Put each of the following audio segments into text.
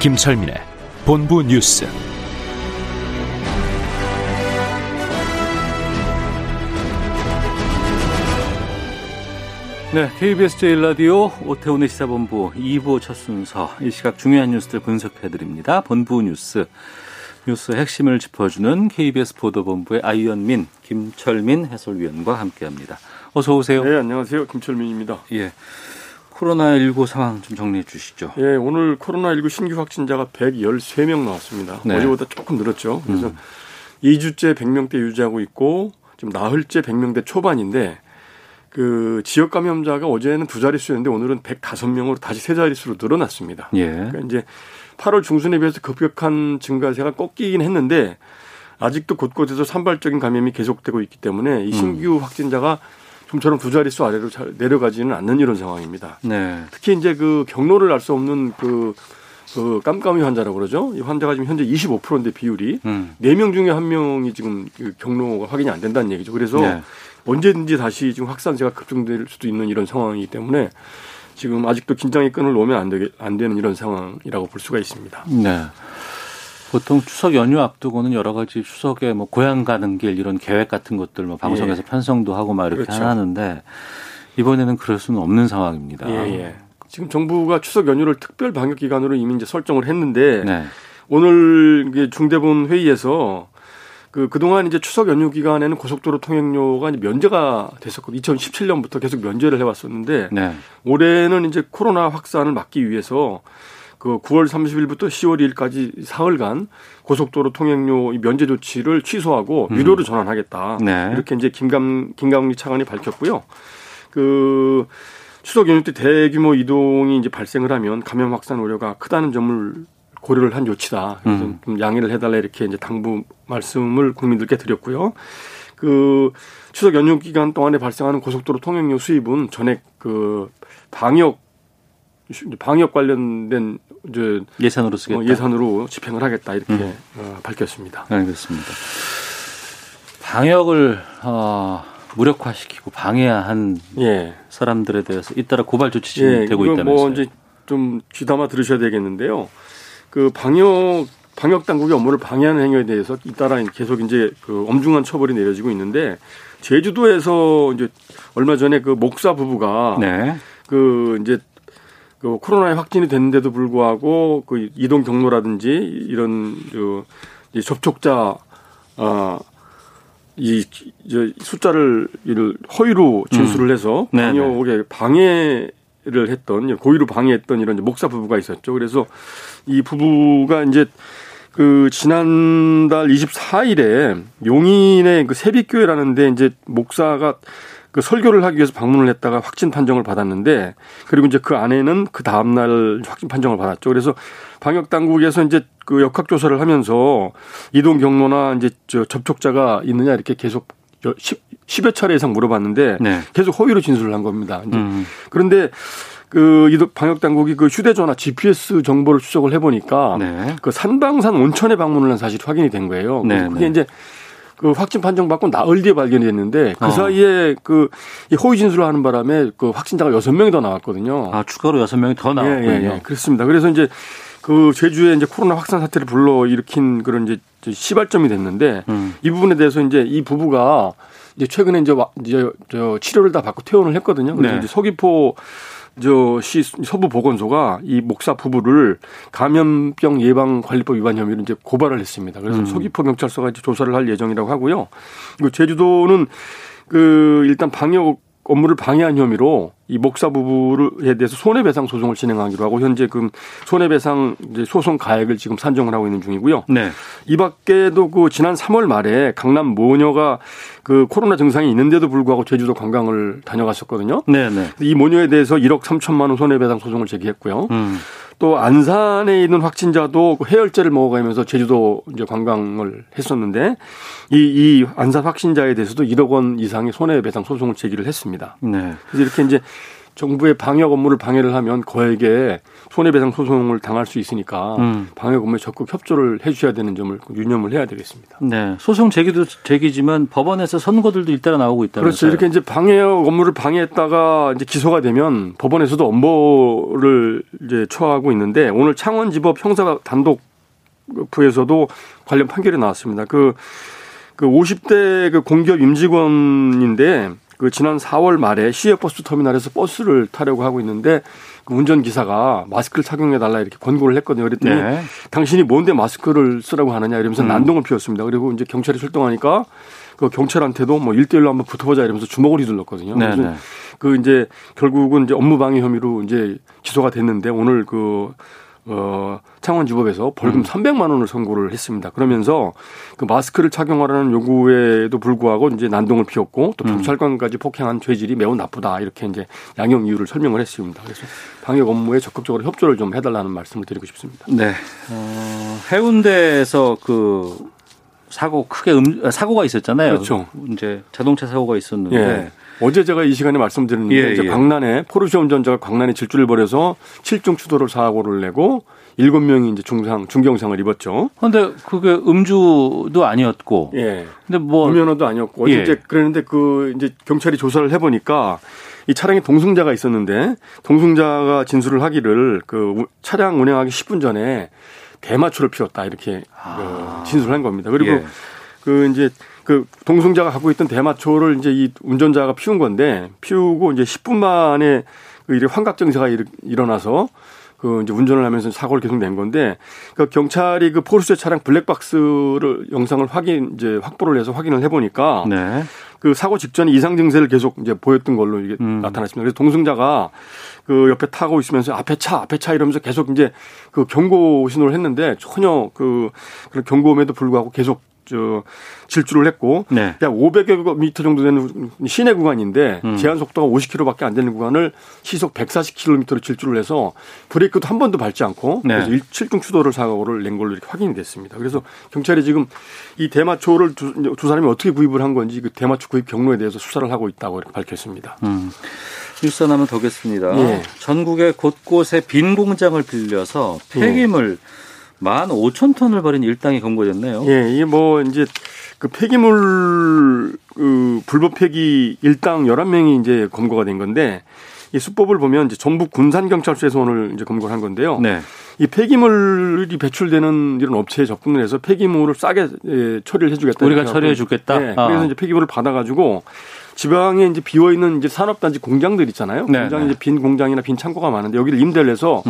김철민의 본부 뉴스. 네, KBS 제1라디오 오태훈의 시사본부 2부 첫 순서, 이 시각 중요한 뉴스들 분석해드립니다. 본부 뉴스, 뉴스 핵심을 짚어주는 KBS 보도본부의 아이언민, 김철민 해설위원과 함께합니다. 어서 오세요. 네, 안녕하세요. 김철민입니다. 예, 코로나19 상황 좀 정리해 주시죠. 예, 오늘 코로나19 신규 확진자가 113명 나왔습니다. 네. 어제보다 조금 늘었죠. 그래서 2주째 100명대 유지하고 있고 지금 나흘째 100명대 초반인데, 그 지역 감염자가 어제는 두 자릿수였는데 오늘은 105명으로 다시 세 자릿수로 늘어났습니다. 예. 그러니까 이제 8월 중순에 비해서 급격한 증가세가 꺾이긴 했는데 아직도 곳곳에서 산발적인 감염이 계속되고 있기 때문에 이 신규 확진자가 좀처럼 두 자릿수 아래로 잘 내려가지는 않는 이런 상황입니다. 네. 특히 이제 그 경로를 알 수 없는 그 깜깜이 환자라고 그러죠. 이 환자가 지금 현재 25%인데 비율이 4명 중에 1명이 지금 그 경로가 확인이 안 된다는 얘기죠. 그래서 네. 언제든지 다시 지금 확산세가 급증될 수도 있는 이런 상황이기 때문에 지금 아직도 긴장의 끈을 놓으면 안 되는 이런 상황이라고 볼 수가 있습니다. 네. 보통 추석 연휴 앞두고는 여러 가지 추석에 뭐 고향 가는 길 이런 계획 같은 것들 뭐 방송에서 예. 편성도 하고 막 이렇게 그렇죠. 하는데 이번에는 그럴 수는 없는 상황입니다. 예. 지금 정부가 추석 연휴를 특별 방역 기간으로 이미 이제 설정을 했는데 네. 오늘 중대본 회의에서 그동안 이제 추석 연휴 기간에는 고속도로 통행료가 이제 면제가 됐었거든요. 2017년부터 계속 면제를 해왔었는데 네. 올해는 이제 코로나 확산을 막기 위해서 그 9월 30일부터 10월 2일까지 사흘간 고속도로 통행료 면제 조치를 취소하고 유료로 전환하겠다. 네. 이렇게 이제 김강리 차관이 밝혔고요. 그 추석 연휴 때 대규모 이동이 이제 발생을 하면 감염 확산 우려가 크다는 점을 고려를 한 조치다. 그래서 좀 양해를 해달라 이렇게 이제 당부 말씀을 국민들께 드렸고요. 그 추석 연휴 기간 동안에 발생하는 고속도로 통행료 수입은 전액 그 방역 관련된 이제 예산으로 쓰겠다. 예산으로 집행을 하겠다 이렇게 밝혔습니다. 알겠습니다. 방역을 무력화시키고 방해한 예. 사람들에 대해서 잇따라 고발 조치 진행되고 예, 있다면서요? 뭐 이제 좀 귀담아 들으셔야 되겠는데요. 그 방역 당국의 업무를 방해하는 행위에 대해서 잇따라 계속 이제 그 엄중한 처벌이 내려지고 있는데, 제주도에서 이제 얼마 전에 그 목사 부부가 네. 그 이제 그 코로나에 확진이 됐는데도 불구하고 그 이동 경로라든지 이런 그 접촉자 이 숫자를 허위로 진술을 해서 방역에 방해를 했던, 고의로 방해했던 이런 목사 부부가 있었죠. 그래서 이 부부가 이제 그 지난달 24일에 용인의 그 세빛교회라는 데 이제 목사가 그 설교를 하기 위해서 방문을 했다가 확진 판정을 받았는데, 그리고 이제 그 아내는 그 다음날 확진 판정을 받았죠. 그래서 방역 당국에서 이제 그 역학 조사를 하면서 이동 경로나 이제 접촉자가 있느냐 이렇게 계속 10여 차례 이상 물어봤는데 네. 계속 허위로 진술을 한 겁니다. 이제. 그런데 그 방역 당국이 그 휴대전화 GPS 정보를 추적을 해보니까 네. 그 산방산 온천에 방문을 한 사실이 확인이 된 거예요. 네. 그게 이제 그 확진 판정받고 나흘 뒤에 발견이 됐는데 그 사이에 그 허위 진술을 하는 바람에 그 확진자가 6명이 더 나왔거든요. 아, 추가로 6명이 더 나왔군요. 예, 그렇습니다. 그래서 이제 그 제주에 이제 코로나 확산 사태를 불러일으킨 그런 이제 시발점이 됐는데 이 부분에 대해서 이제 이 부부가 이제 최근에 이제 저 치료를 다 받고 퇴원을 했거든요. 그래서 네. 이제 서귀포 시 서부보건소가 이 목사 부부를 감염병 예방관리법 위반 혐의로 이제 고발을 했습니다. 그래서 서귀포 경찰서가 이제 조사를 할 예정이라고 하고요. 그리고 제주도는 그 일단 방역 업무를 방해한 혐의로 이 목사 부부에 대해서 손해배상 소송을 진행하기로 하고 현재 그 손해배상 소송 가액을 지금 산정을 하고 있는 중이고요. 네. 이 밖에도 그 지난 3월 말에 강남 모녀가 그 코로나 증상이 있는데도 불구하고 제주도 관광을 다녀갔었거든요. 네, 네. 이 모녀에 대해서 1억 3천만 원 손해배상 소송을 제기했고요. 또 안산에 있는 확진자도 해열제를 먹어가면서 제주도 이제 관광을 했었는데 이 안산 확진자에 대해서도 1억 원 이상의 손해배상 소송을 제기를 했습니다. 네. 그래서 이렇게 이제 정부의 방역 업무를 방해를 하면 거액의 손해배상 소송을 당할 수 있으니까 방역 업무에 적극 협조를 해 주셔야 되는 점을 유념을 해야 되겠습니다. 네. 소송 제기도 제기지만 법원에서 선고들도 잇따라 나오고 있다면서요. 그렇죠. 이렇게 이제 방역 업무를 방해했다가 이제 기소가 되면 법원에서도 엄벌을 이제 처하고 있는데 오늘 창원지법 형사 단독부에서도 관련 판결이 나왔습니다. 그 50대 그 공기업 임직원인데 그 지난 4월 말에 시외버스 터미널에서 버스를 타려고 하고 있는데 그 운전기사가 마스크를 착용해달라 이렇게 권고를 했거든요. 그랬더니 네. 당신이 뭔데 마스크를 쓰라고 하느냐 이러면서 난동을 피웠습니다. 그리고 이제 경찰이 출동하니까 그 경찰한테도 뭐 1대1로 한번 붙어보자 이러면서 주먹을 휘둘렀거든요. 네. 그래서 그 이제 결국은 이제 업무방해 혐의로 이제 기소가 됐는데 오늘 창원지법에서 벌금 300만 원을 선고를 했습니다. 그러면서 그 마스크를 착용하라는 요구에도 불구하고 이제 난동을 피웠고 또 경찰관까지 폭행한 죄질이 매우 나쁘다 이렇게 이제 양형 이유를 설명을 했습니다. 그래서 방역 업무에 적극적으로 협조를 좀 해달라는 말씀을 드리고 싶습니다. 네, 해운대에서 그 사고 크게 사고가 있었잖아요. 그렇죠. 이제 자동차 사고가 있었는데. 예. 어제 제가 이 시간에 말씀드렸는데 이제 광란에 포르쉐 운전자가 광란에 질주를 벌여서 7중 추돌을 사고를 내고 7명이 이제 중경상을 입었죠. 그런데 그게 음주도 아니었고, 예, 근데 뭐 음연어도 아니었고, 어제 이제 그랬는데 그 이제 경찰이 조사를 해보니까 이 차량에 동승자가 있었는데 동승자가 진술을 하기를 그 차량 운행하기 10분 전에 대마초를 피웠다 이렇게 진술한 겁니다. 그리고 그 이제 그 동승자가 갖고 있던 대마초를 이제 이 운전자가 피운 건데 피우고 이제 10분 만에 그 이렇게 환각 증세가 일어나서 그 이제 운전을 하면서 사고를 계속 낸 건데 그 경찰이 그 포르쉐 차량 블랙박스를 영상을 확보를 해서 확인을 해보니까 네. 그 사고 직전에 이상 증세를 계속 이제 보였던 걸로 이게 나타났습니다. 그래서 동승자가 그 옆에 타고 있으면서 앞에 차 이러면서 계속 이제 그 경고 신호를 했는데 전혀 그런 경고음에도 불구하고 계속 질주를 했고 네. 약 500여 미터 정도 되는 시내 구간인데 제한 속도가 50km밖에 안 되는 구간을 시속 140km로 질주를 해서 브레이크도 한 번도 밟지 않고 네. 그래서 7중 추돌을 사고를 낸 걸로 이렇게 확인이 됐습니다. 그래서 경찰이 지금 이 대마초를 두 사람이 어떻게 구입을 한 건지 그 대마초 구입 경로에 대해서 수사를 하고 있다고 이렇게 밝혔습니다. 뉴스 하나만 더 겠습니다. 네. 전국의 곳곳에 빈 공장을 빌려서 폐기물 15,000톤을 벌인 일당이 검거됐네요. 예, 이게 이제 그 폐기물 불법 폐기 일당 11명이 이제 검거가 된 건데 이 수법을 보면 이제 전북 군산경찰서에서 오늘 이제 검거를 한 건데요. 네. 이 폐기물이 배출되는 이런 업체에 접근을 해서 폐기물을 싸게 처리를 해주겠다. 우리가 처리해 주겠다. 네, 그래서 이제 폐기물을 받아가지고 지방에 이제 비어있는 이제 산업단지 공장들 있잖아요. 공장이 이제 빈 공장이나 빈 창고가 많은데 여기를 임대를 해서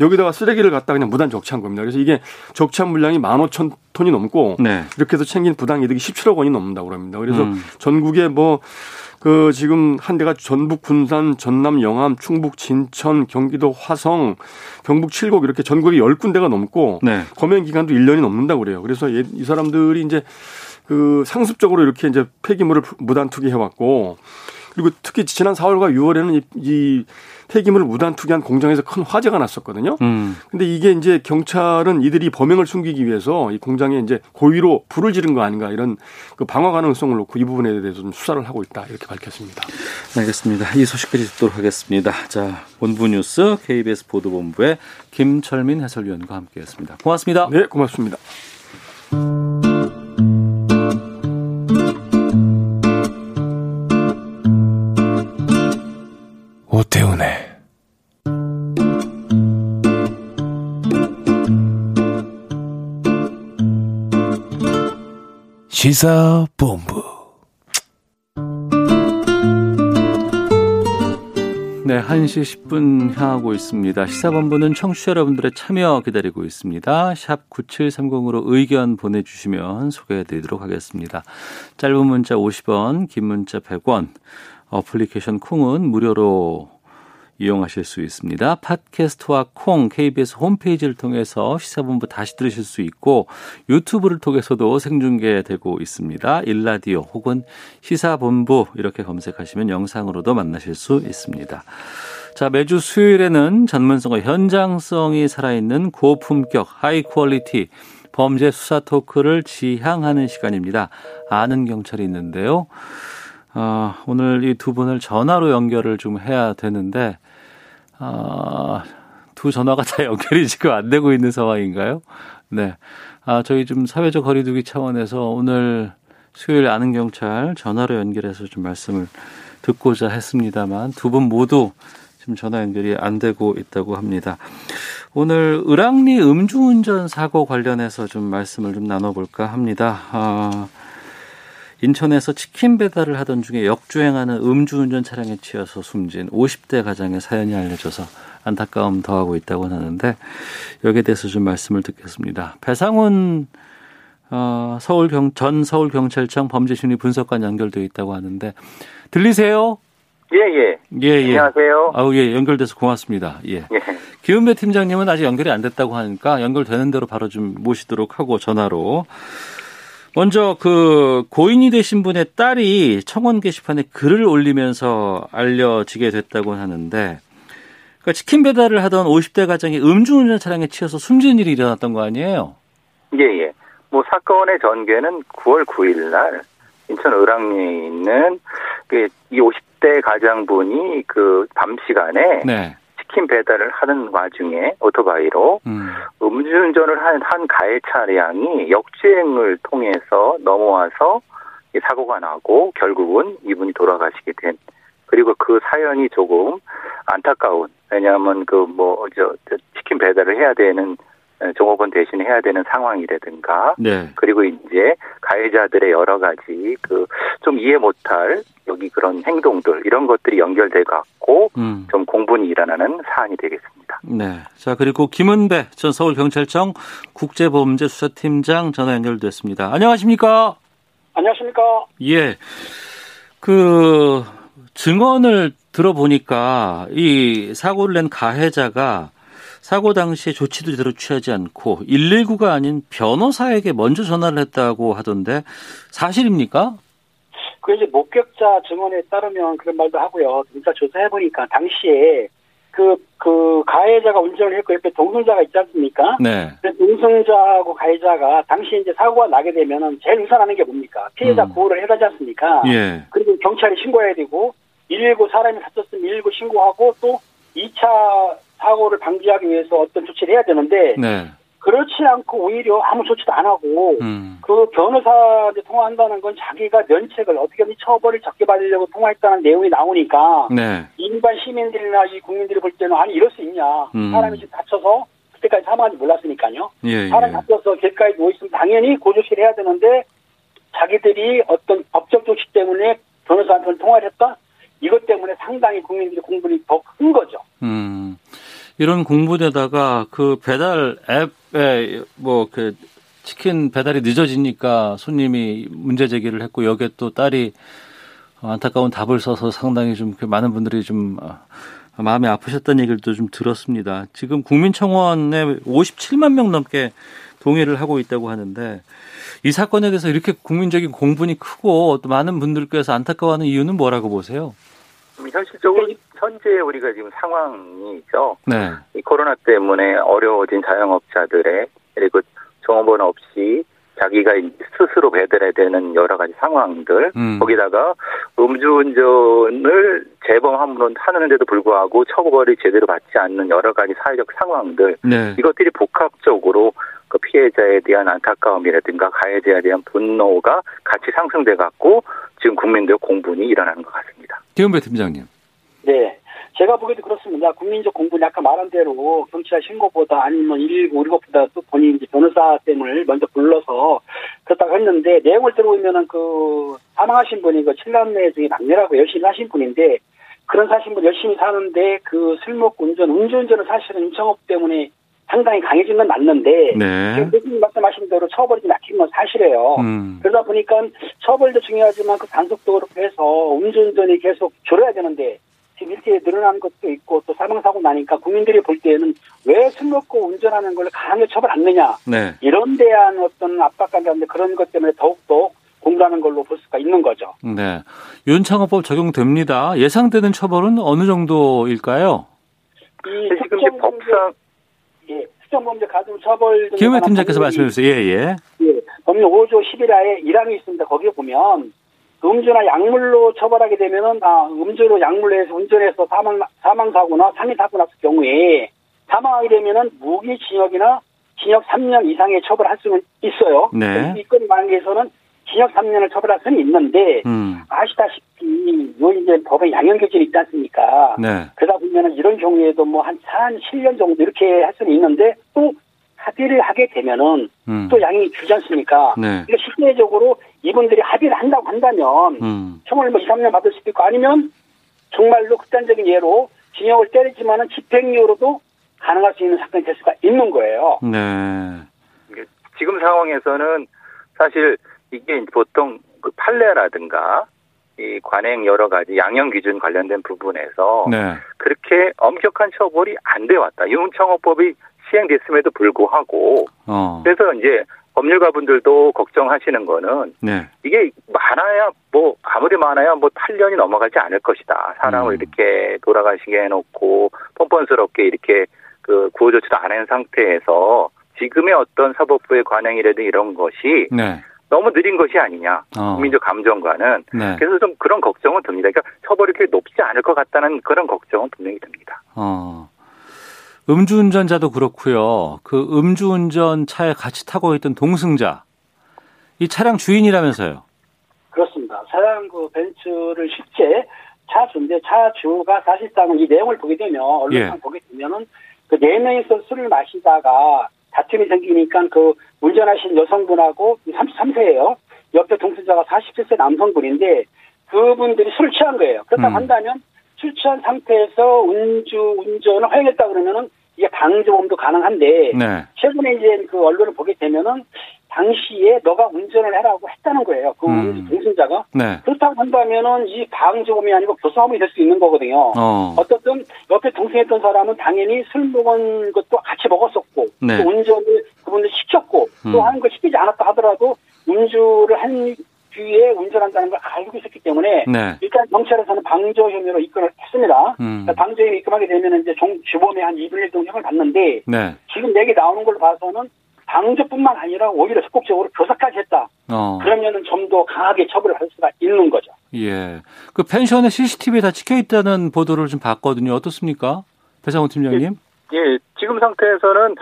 여기다가 쓰레기를 갖다 그냥 무단 적치한 겁니다. 그래서 이게 적치한 물량이 15,000톤이 넘고 이렇게 해서 챙긴 부당 이득이 17억 원이 넘는다고 합니다. 그래서 전국에 지금 한 대가 전북 군산, 전남 영암, 충북 진천, 경기도 화성, 경북 칠곡 이렇게 전국이 10군데가 넘고 검행 기간도 1년이 넘는다고 그래요. 그래서 이 사람들이 이제 상습적으로 이렇게 이제 폐기물을 무단 투기해 왔고 그리고 특히 지난 4월과 6월에는 이 폐기물을 무단 투기한 공장에서 큰 화재가 났었거든요. 근데 이게 이제 경찰은 이들이 범행을 숨기기 위해서 이 공장에 이제 고의로 불을 지른 거 아닌가 이런 그 방화 가능성을 놓고 이 부분에 대해서 좀 수사를 하고 있다 이렇게 밝혔습니다. 알겠습니다. 이 소식까지 듣도록 하겠습니다. 자, 본부 뉴스 KBS 보도본부의 김철민 해설위원과 함께했습니다. 고맙습니다. 네, 고맙습니다. 오태훈의 시사본부. 네, 1시 10분 향하고 있습니다. 시사본부는 청취자 여러분들의 참여 기다리고 있습니다. 샵 9730으로 의견 보내주시면 소개해드리도록 하겠습니다. 짧은 문자 50원, 긴 문자 100원. 어플리케이션 콩은 무료로 이용하실 수 있습니다. 팟캐스트와 콩, KBS 홈페이지를 통해서 시사본부 다시 들으실 수 있고 유튜브를 통해서도 생중계되고 있습니다. 일라디오 혹은 시사본부 이렇게 검색하시면 영상으로도 만나실 수 있습니다. 자, 매주 수요일에는 전문성과 현장성이 살아있는 고품격, 하이 퀄리티 범죄 수사 토크를 지향하는 시간입니다. 아는 경찰이 있는데요. 오늘 이 두 분을 전화로 연결을 좀 해야 되는데 두 전화가 다 연결이 지금 안 되고 있는 상황인가요? 네, 저희 좀 사회적 거리두기 차원에서 오늘 수요일 아는 경찰 전화로 연결해서 좀 말씀을 듣고자 했습니다만 두 분 모두 지금 전화 연결이 안 되고 있다고 합니다. 오늘 을왕리 음주운전 사고 관련해서 좀 말씀을 좀 나눠볼까 합니다. 인천에서 치킨 배달을 하던 중에 역주행하는 음주운전 차량에 치여서 숨진 50대 가장의 사연이 알려져서 안타까움 더하고 있다고 하는데 여기에 대해서 좀 말씀을 듣겠습니다. 배상훈 전 서울경찰청 범죄심리 분석관 연결되어 있다고 하는데 들리세요? 예. 안녕하세요. 예, 연결돼서 고맙습니다. 예. 김은배 팀장님은 아직 연결이 안 됐다고 하니까 연결되는 대로 바로 좀 모시도록 하고 전화로. 먼저 그 고인이 되신 분의 딸이 청원 게시판에 글을 올리면서 알려지게 됐다고 하는데 그러니까 치킨 배달을 하던 50대 가장이 음주운전 차량에 치여서 숨진 일이 일어났던 거 아니에요? 예. 뭐 사건의 전개는 9월 9일 날 인천 을왕리에 있는 이 50대 가장분이 그 밤 시간에 네. 치킨 배달을 하는 와중에 오토바이로 음주운전을 한 가해 차량이 역주행을 통해서 넘어와서 사고가 나고 결국은 이분이 돌아가시게 된 그리고 그 사연이 조금 안타까운 왜냐하면 그 치킨 배달을 해야 되는 종업원 대신 해야 되는 상황이라든가 네. 그리고 이제 가해자들의 여러 가지 그 좀 이해 못할 여기 그런 행동들 이런 것들이 연결돼 갖고 좀 공분이 일어나는 사안이 되겠습니다. 네. 자 그리고 김은배 전 서울경찰청 국제범죄수사팀장 전화 연결됐습니다. 안녕하십니까? 안녕하십니까? 예. 그 증언을 들어보니까 이 사고를 낸 가해자가 사고 당시에 조치도 제대로 취하지 않고 119가 아닌 변호사에게 먼저 전화를 했다고 하던데 사실입니까? 그 이제 목격자 증언에 따르면 그런 말도 하고요. 그러니까 조사해보니까 당시에 그 가해자가 운전을 했고 옆에 동승자가 있지 않습니까? 네. 그 동승자하고 가해자가 당시에 이제 사고가 나게 되면은 제일 우선하는 게 뭡니까? 피해자 구호를 해가지 않습니까? 예. 그리고 경찰에 신고해야 되고 119 사람이 다쳤으면 119 신고하고 또 2차 사고를 방지하기 위해서 어떤 조치를 해야 되는데 네. 그렇지 않고 오히려 아무 조치도 안 하고 그 변호사한테 통화한다는 건 자기가 면책을 어떻게든 처벌을 적게 받으려고 통화했다는 내용이 나오니까 네. 일반 시민들이나 이 국민들이 볼 때는 아니 이럴 수 있냐 사람이 지금 다쳐서 그때까지 사망한지 몰랐으니까요. 예, 사람이 다쳐서 길가에 누워있으면 당연히 그 조치를 해야 되는데 자기들이 어떤 법적 조치 때문에 변호사한테 통화를 했다? 이것 때문에 상당히 국민들의 공분이 더 큰 거죠. 이런 공분에다가 그 배달 앱에 그 치킨 배달이 늦어지니까 손님이 문제 제기를 했고 여기에 또 딸이 안타까운 답을 써서 상당히 좀 많은 분들이 좀 마음이 아프셨다는 얘기를 또 좀 들었습니다. 지금 국민청원에 57만 명 넘게 동의를 하고 있다고 하는데 이 사건에 대해서 이렇게 국민적인 공분이 크고 또 많은 분들께서 안타까워하는 이유는 뭐라고 보세요? 현실적으로 현재 우리가 지금 상황이죠. 네. 이 코로나 때문에 어려워진 자영업자들의 그리고 종업원 없이 자기가 스스로 배달해야 되는 여러 가지 상황들 거기다가 음주운전을 재범함으로 하는데도 불구하고 처벌이 제대로 받지 않는 여러 가지 사회적 상황들 네. 이것들이 복합적으로 그 피해자에 대한 안타까움이라든가 가해자에 대한 분노가 같이 상승돼 갖고 지금 국민들 공분이 일어나는 것 같습니다. 김은배 팀장님. 네. 제가 보기에도 그렇습니다. 국민적 공분이 아까 말한 대로 경찰 신고보다 아니면 119 보다 또 본인 이제 변호사쌤을 먼저 불러서 그렇다고 했는데 내용을 들어보면은 그 사망하신 분이 그 7남매 중에 막내라고 열심히 하신 분인데 그런 사신 분 열심히 사는데 그 술 먹고 음주운전은 사실은 윤창호법 때문에 상당히 강해진 건 맞는데 네. 지금 말씀하신 대로 처벌이 낮힌 건 사실이에요. 그러다 보니까 처벌도 중요하지만 그 단속도 그렇고 해서 음주운전이 계속 줄어야 되는데 지금 일제에 늘어난 것도 있고 또 사망사고 나니까 국민들이 볼 때에는 왜 술 먹고 운전하는 걸 강하게 처벌 안 내냐. 네. 이런 대한 어떤 압박감이 있는데 그런 것 때문에 더욱더 공부하는 걸로 볼 수가 있는 거죠. 네, 윤창호법 적용됩니다. 예상되는 처벌은 어느 정도일까요? 지금 이제 법상 특정범죄 가중처벌 김은배 팀장께서 말씀해 주세요. 예예. 예. 법률 5조 11항에 1항이 있습니다. 거기에 보면 음주나 약물로 처벌하게 되면은 음주로 약물로 해서 운전해서 사망사고나 상해사고 났을 경우에 사망하게 되면은 무기징역이나 징역 3년 이상의 처벌할 수는 있어요. 네. 이 건 관계에서는 징역 3년을 처벌할 수는 있는데 아시다시피 요 이제 법에 양형 규칙이 있지 않습니까? 네. 그러다 보면은 이런 경우에도 뭐 한 7년 정도 이렇게 할 수는 있는데 또 합의를 하게 되면은 또 양이 주지 않습니까? 네. 그러니까 실제적으로 이분들이 합의를 한다고 한다면 총을 뭐 2, 3년 받을 수도 있고 아니면 정말로 극단적인 예로 징역을 때리지만은 집행유예로도 가능할 수 있는 사건이 될 수가 있는 거예요. 네. 지금 상황에서는 사실 이게 보통 그 판례라든가 이 관행 여러 가지 양형 기준 관련된 부분에서 네. 그렇게 엄격한 처벌이 안 돼 왔다. 윤창호법이 시행됐음에도 불구하고 그래서 이제 법률가 분들도 걱정하시는 거는 네. 이게 많아야 뭐 아무리 많아야 뭐 8년이 넘어가지 않을 것이다. 사람을 이렇게 돌아가시게 해놓고 뻔뻔스럽게 이렇게 그 구호조치도 안 한 상태에서 지금의 어떤 사법부의 관행이라든 이런 것이 네. 너무 느린 것이 아니냐. 국민적 감정과는. 네. 그래서 좀 그런 걱정은 듭니다. 그러니까 처벌이 그렇게 높지 않을 것 같다는 그런 걱정은 분명히 듭니다. 음주운전자도 그렇고요. 그 음주운전 차에 같이 타고 있던 동승자. 이 차량 주인이라면서요. 그렇습니다. 차량 그 벤츠를 실제 차주인데 차주가 사실상 이 내용을 보게 되면 언론상 예. 보게 되면은 그 4명이서 술을 마시다가 다툼이 생기니까 그 운전하신 여성분하고 33세예요. 옆에 동승자가 47세 남성분인데 그분들이 술을 취한 거예요. 그렇다고 한다면 술 취한 상태에서 운전을 허용했다 그러면은 이게 방조범도 가능한데 네. 최근에 이제 그 언론을 보게 되면은 당시에 너가 운전을 해라고 했다는 거예요. 그 동승자가 네. 그렇다고 한다면은 이 방조범이 아니고 교사범이 될 수 있는 거거든요. 어쨌든 옆에 동승했던 사람은 당연히 술 먹은 것도 같이 먹었었고 네. 또 운전을 그분들 시켰고 또 하는 걸 시키지 않았다 하더라도 음주를 한 뒤에 운전한다는 걸 알고 있었기 때문에 네. 일단 경찰에서는 방조 혐의로 입건을 했습니다. 방조 혐의로 입건하게 되면 이제 주범의 한 2분의 1 동형을 받는데 네. 지금 얘기 나오는 걸로 봐서는 방조뿐만 아니라 오히려 적극적으로 교사까지 했다. 그러면은 좀 더 강하게 처벌을 받을 수가 있는 거죠. 예, 그 펜션에 CCTV에 다 찍혀 있다는 보도를 좀 봤거든요. 어떻습니까, 배상훈 팀장님? 예, 지금 상태에서는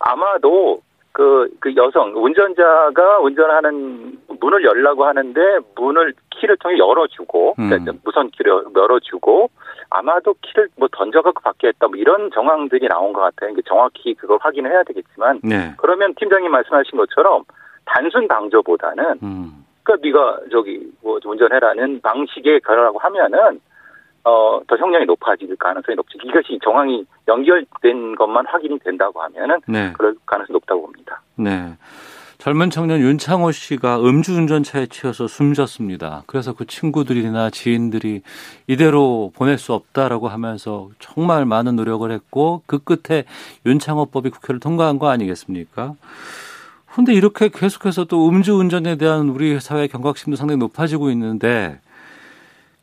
아마도. 그 여성, 운전자가 운전하는, 문을 열라고 하는데, 키를 통해 열어주고, 그러니까 무선 키를 열어주고, 아마도 키를 뭐 던져갖고 받게 했다, 뭐 이런 정황들이 나온 것 같아요. 그러니까 정확히 그걸 확인해야 되겠지만, 네. 그러면 팀장님 말씀하신 것처럼, 단순 방조보다는, 그러니까 네가 저기, 뭐 운전해라는 방식의 결하라고 하면은, 더 형량이 높아질 가능성이 높지. 이것이 정황이 연결된 것만 확인이 된다고 하면은 네. 그럴 가능성이 높다고 봅니다. 네. 젊은 청년 윤창호 씨가 음주운전차에 치여서 숨졌습니다. 그래서 그 친구들이나 지인들이 이대로 보낼 수 없다라고 하면서 정말 많은 노력을 했고 그 끝에 윤창호법이 국회를 통과한 거 아니겠습니까? 그런데 이렇게 계속해서 또 음주운전에 대한 우리 사회의 경각심도 상당히 높아지고 있는데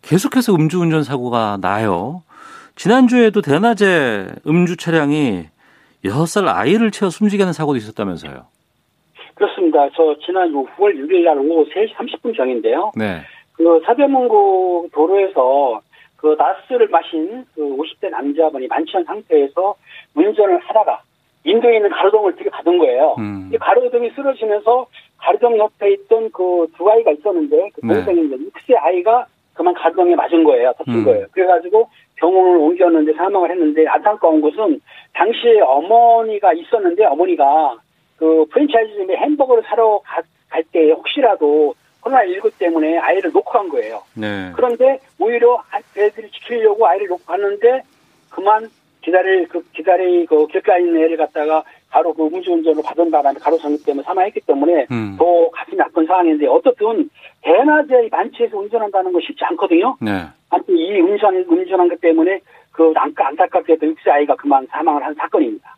계속해서 음주운전 사고가 나요. 지난주에도 대낮에 음주 차량이 6살 아이를 채워 숨지게 하는 사고도 있었다면서요. 그렇습니다. 저 지난 9월 6일 날 오후 3시 30분 경인데요. 네. 그 사대문구 도로에서 그 나스를 마신 그 50대 남자분이 만취한 상태에서 운전을 하다가 인도에 있는 가로등을 들이받은 거예요. 이 가로등이 쓰러지면서 가로등 옆에 있던 그 두 아이가 있었는데 그 동생인데 6세 아이가 그만 가동에 맞은 거예요. 다친 거예요. 그래가지고 병원을 옮겼는데 사망을 했는데 안타까운 것은 당시에 어머니가 있었는데 어머니가 그 프랜차이즈점에 햄버거를 사러 갈 때 혹시라도 코로나19 때문에 아이를 놓고 간 거예요. 네. 그런데 오히려 애들이 지키려고 아이를 놓고 갔는데 그만 그 길가에 있는 애를 갖다가 바로 그 음주운전을 받은 바람에 가로성립 때문에 사망했기 때문에 더 가슴이 아픈 상황인데 어쨌든 대낮에 만취해서 운전한다는 건 쉽지 않거든요. 네. 이 음주한 것 때문에 그 안타깝게도 6세 아이가 그만 사망을 한 사건입니다.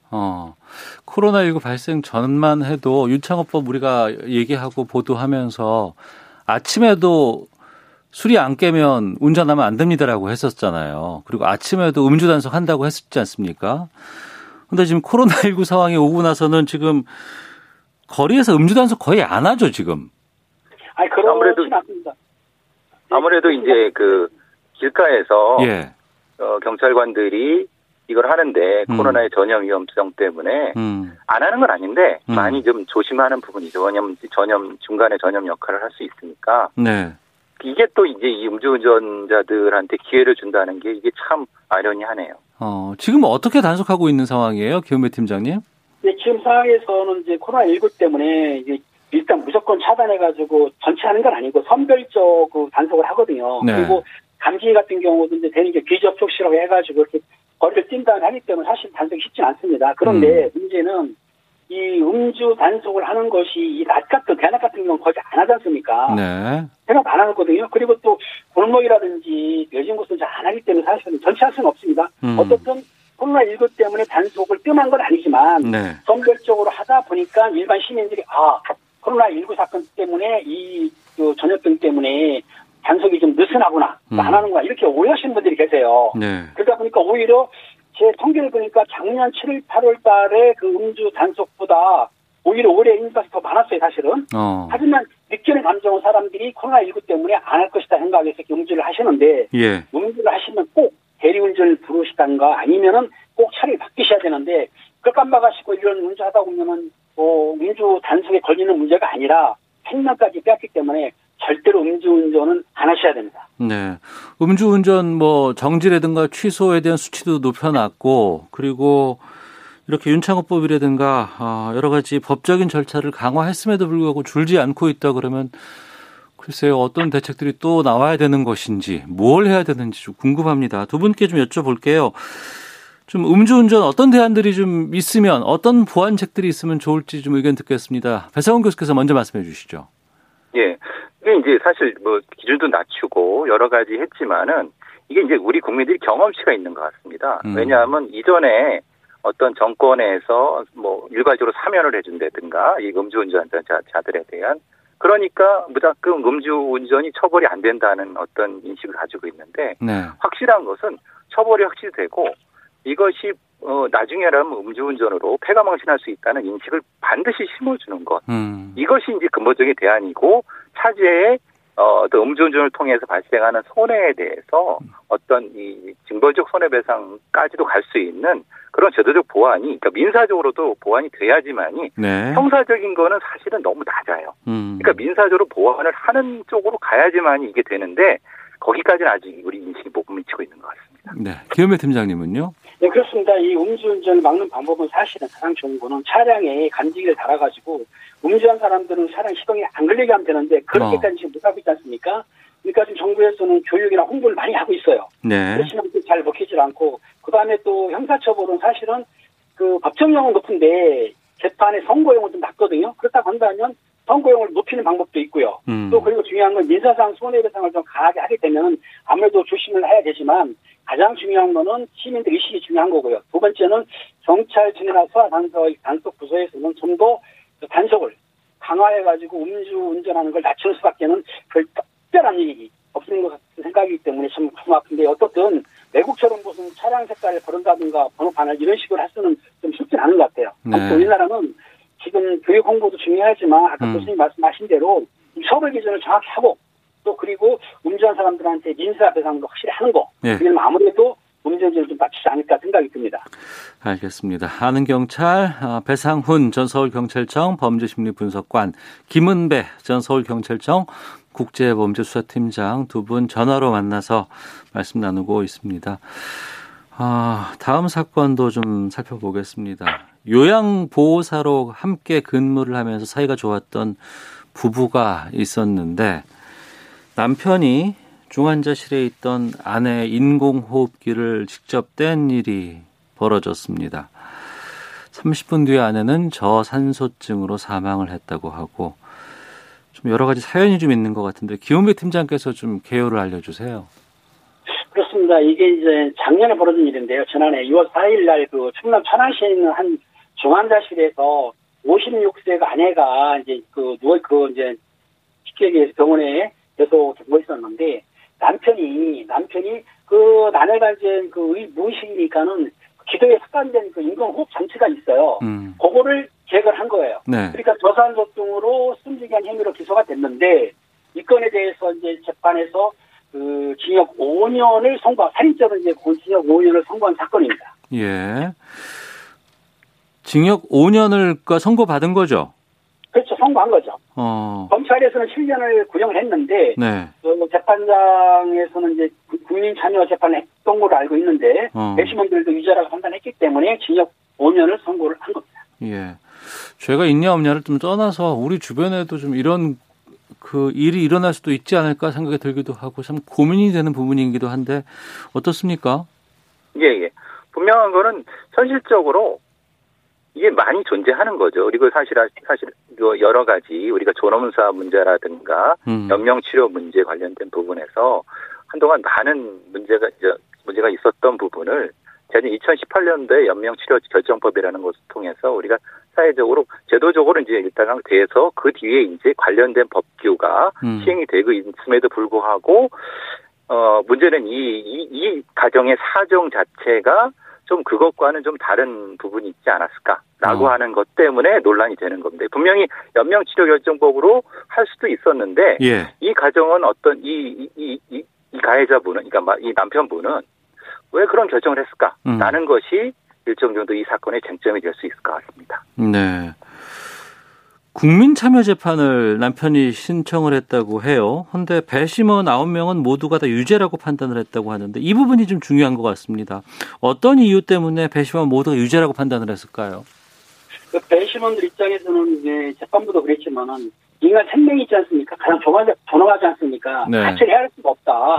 코로나19 발생 전만 해도 윤창호법 우리가 얘기하고 보도하면서 아침에도 술이 안 깨면 운전하면 안 됩니다라고 했었잖아요. 그리고 아침에도 음주 단속 한다고 했었지 않습니까? 그런데 지금 코로나19 상황이 오고 나서는 지금 거리에서 음주 단속 거의 안 하죠 지금. 그렇진 않습니다. 아무래도 이제 그 길가에서 경찰관들이 이걸 하는데 코로나의 전염 위험성 때문에 안 하는 건 아닌데 많이 좀 조심하는 부분이죠. 전염 중간에 전염 역할을 할 수 있으니까. 네. 이게 또 이제 이 음주운전자들한테 기회를 준다는 게 이게 참 아련히하네요. 지금 어떻게 단속하고 있는 상황이에요, 김은배 팀장님? 네, 지금 상황에서는 이제 코로나19 때문에 이제 일단 무조건 차단해가지고 전체 하는 건 아니고 선별적 단속을 하거든요. 네. 그리고 감기 같은 경우도 이제 되는 게 귀접촉시라고 해가지고 이렇게 거리를 뛴다 하기 때문에 사실 단속이 쉽지 않습니다. 그런데 문제는 이 음주 단속을 하는 것이 이 낮 같은 대낮 같은 경우는 거의 안 하지 않습니까? 네. 생각 안 하거든요. 그리고 또 골목이라든지 여진 곳은 잘 안 하기 때문에 사실은 전체 할 수는 없습니다. 어쨌든 코로나19 때문에 단속을 뜸한 건 아니지만 네. 선별적으로 하다 보니까 일반 시민들이 코로나19 사건 때문에 이 전염병 때문에 단속이 좀 느슨하구나, 안 하는구나 이렇게 오해하시는 분들이 계세요. 네. 그러다 보니까 오히려 제 통계를 보니까 작년 7월, 8월 달에 그 음주 단속보다 오히려 올해 인파가 더 많았어요, 사실은. 하지만 느끼는 감정은 사람들이 코로나19 때문에 안 할 것이다 생각해서 음주를 하시는데 음주를 하시면 꼭 대리운전을 부르시던가 아니면은 꼭 차를 바뀌셔야 되는데 그걸 깜빡하시고 이런 음주하다 보면은 음주 단속에 걸리는 문제가 아니라 생명까지 빼앗기 때문에 절대로 음주운전은 안 하셔야 됩니다. 네, 음주운전 정지라든가 취소에 대한 수치도 높여놨고 그리고 이렇게 윤창호법이라든가 여러 가지 법적인 절차를 강화했음에도 불구하고 줄지 않고 있다 그러면 글쎄요 어떤 대책들이 또 나와야 되는 것인지 뭘 해야 되는지 좀 궁금합니다. 두 분께 좀 여쭤볼게요. 좀 음주운전 어떤 대안들이 좀 있으면 어떤 보완책들이 있으면 좋을지 좀 의견 듣겠습니다. 배상훈 교수께서 먼저 말씀해 주시죠. 예. 이게 이제 사실 기준도 낮추고 여러 가지 했지만은 이게 이제 우리 국민들이 경험치가 있는 것 같습니다. 왜냐하면 이전에 어떤 정권에서 일괄적으로 사면을 해준다든가 이 음주운전자들에 대한 그러니까 무작정 음주운전이 처벌이 안 된다는 어떤 인식을 가지고 있는데 확실한 것은 처벌이 확실히 되고 이것이 나중에라면 음주운전으로 폐가망신할 수 있다는 인식을 반드시 심어주는 것. 이것이 이제 근본적인 대안이고 차제에 또 음주운전을 통해서 발생하는 손해에 대해서 어떤 이 징벌적 손해배상까지도 갈 수 있는 그런 제도적 보완이 그러니까 민사적으로도 보완이 돼야지만이 형사적인 거는 사실은 너무 낮아요. 그러니까 민사적으로 보완을 하는 쪽으로 가야지만이 이게 되는데 거기까지는 아직 우리 인식이 못 미치고 있는 것 같습니다. 네, 김은배 팀장님은요? 네, 그렇습니다. 이 음주운전을 막는 방법은 사실은 가장 좋은 거는 차량에 간지기를 달아가지고 음주한 사람들은 차량 시동이 안 걸리게 하면 되는데 그렇게까지 지금 못하고 있지 않습니까? 그러니까 지금 정부에서는 교육이나 홍보를 많이 하고 있어요. 네. 그렇지만 잘 먹히질 않고 그다음에 또 형사처벌은 사실은 그 법정형은 높은데 재판에 선고형은 좀 낮거든요. 그렇다고 한다면 선고형을 높이는 방법도 있고요. 또 그리고 중요한 건 민사상 손해배상을 좀 강하게 하게 되면 아무래도 조심을 해야 되지만 가장 중요한 거는 시민들 의식이 중요한 거고요. 두 번째는 경찰청이나 소아단속 단속부서에서는 좀 더 단속을 강화해가지고 음주운전하는 걸 낮추는 수밖에는 별 특별한 일이 없는 것 같은 생각이기 때문에 참 가슴 아픈데 어떻든 외국처럼 무슨 차량 색깔을 바른다든가 번호판을 이런 식으로 할 수는 좀 쉽지 않은 것 같아요. 네. 우리나라는 지금 교육 홍보도 중요하지만 아까 교수님 말씀하신 대로 처벌 기준을 정확히 하고 또 그리고 음주한 사람들한테 민사배상도 확실히 하는 거. 그러면 아무래도 음주운전을 좀 맞추지 않을까 생각이 듭니다. 알겠습니다. 아는 경찰 배상훈 전 서울경찰청 범죄심리분석관 김은배 전 서울경찰청 국제범죄수사팀장 두 분 전화로 만나서 말씀 나누고 있습니다. 다음 사건도 좀 살펴보겠습니다. 요양보호사로 함께 근무를 하면서 사이가 좋았던 부부가 있었는데 남편이 중환자실에 있던 아내의 인공호흡기를 직접 뗀 일이 벌어졌습니다. 30분 뒤에 아내는 저산소증으로 사망을 했다고 하고 좀 여러 가지 사연이 좀 있는 것 같은데 김은배 팀장께서 좀 개요를 알려주세요. 그렇습니다. 이게 이제 작년에 벌어진 일인데요. 지난해 2월 4일 날 그 충남 천안시에 있는 한 중환자실에서 56세가 아내가 이제 그 누워있고 이제 식객이 병원에 계속 누워있었는데 남편이 그 아내가 이제 그 무의식이니까는 기도에 습관된 그 인공호흡 장치가 있어요. 그거를 계획을 한 거예요. 네. 그러니까 저산소증으로 숨지게 한 혐의로 기소가 됐는데 이 건에 대해서 이제 재판에서 그 징역 5년을 선고한 살인죄로 이제 징역 5년을 선고한 사건입니다. 예. 징역 5년을 선고받은 거죠? 그렇죠. 선고한 거죠. 검찰에서는 7년을 구형을 했는데 네. 재판장에서는 이제 국민 참여 재판을 했던 걸로 알고 있는데 배심원들도 유죄라고 판단했기 때문에 징역 5년을 선고를 한 겁니다. 예. 죄가 있냐 없냐를 좀 떠나서 우리 주변에도 좀 이런 그 일이 일어날 수도 있지 않을까 생각이 들기도 하고 참 고민이 되는 부분이기도 한데 어떻습니까? 예. 분명한 거는 현실적으로 이게 많이 존재하는 거죠. 그리고 사실 여러 가지 우리가 존엄사 문제라든가 연명치료 문제 관련된 부분에서 한동안 많은 문제가 있었던 부분을 재작 2018년도에 연명치료 결정법이라는 것을 통해서 우리가 사회적으로 제도적으로 이제 일단 돼서 그 뒤에 이제 관련된 법규가 시행이 되고 있음에도 불구하고 문제는 이 가정의 사정 자체가 좀 그것과는 좀 다른 부분이 있지 않았을까라고 하는 것 때문에 논란이 되는 겁니다. 분명히 연명치료결정법으로 할 수도 있었는데 예. 이 가정은 어떤 이 가해자분은 그러니까 이 남편분은 왜 그런 결정을 했을까라는 것이 일정 정도 이 사건의 쟁점이 될 수 있을 것 같습니다. 네. 국민참여재판을 남편이 신청을 했다고 해요. 그런데 배심원 9명은 모두가 다 유죄라고 판단을 했다고 하는데 이 부분이 좀 중요한 것 같습니다. 어떤 이유 때문에 배심원 모두가 유죄라고 판단을 했을까요? 그 배심원들 입장에서는 이제 재판부도 그랬지만은 인간 생명이 있지 않습니까? 가장 존엄하지 않습니까? 네. 같이 헤아릴 수가 없다.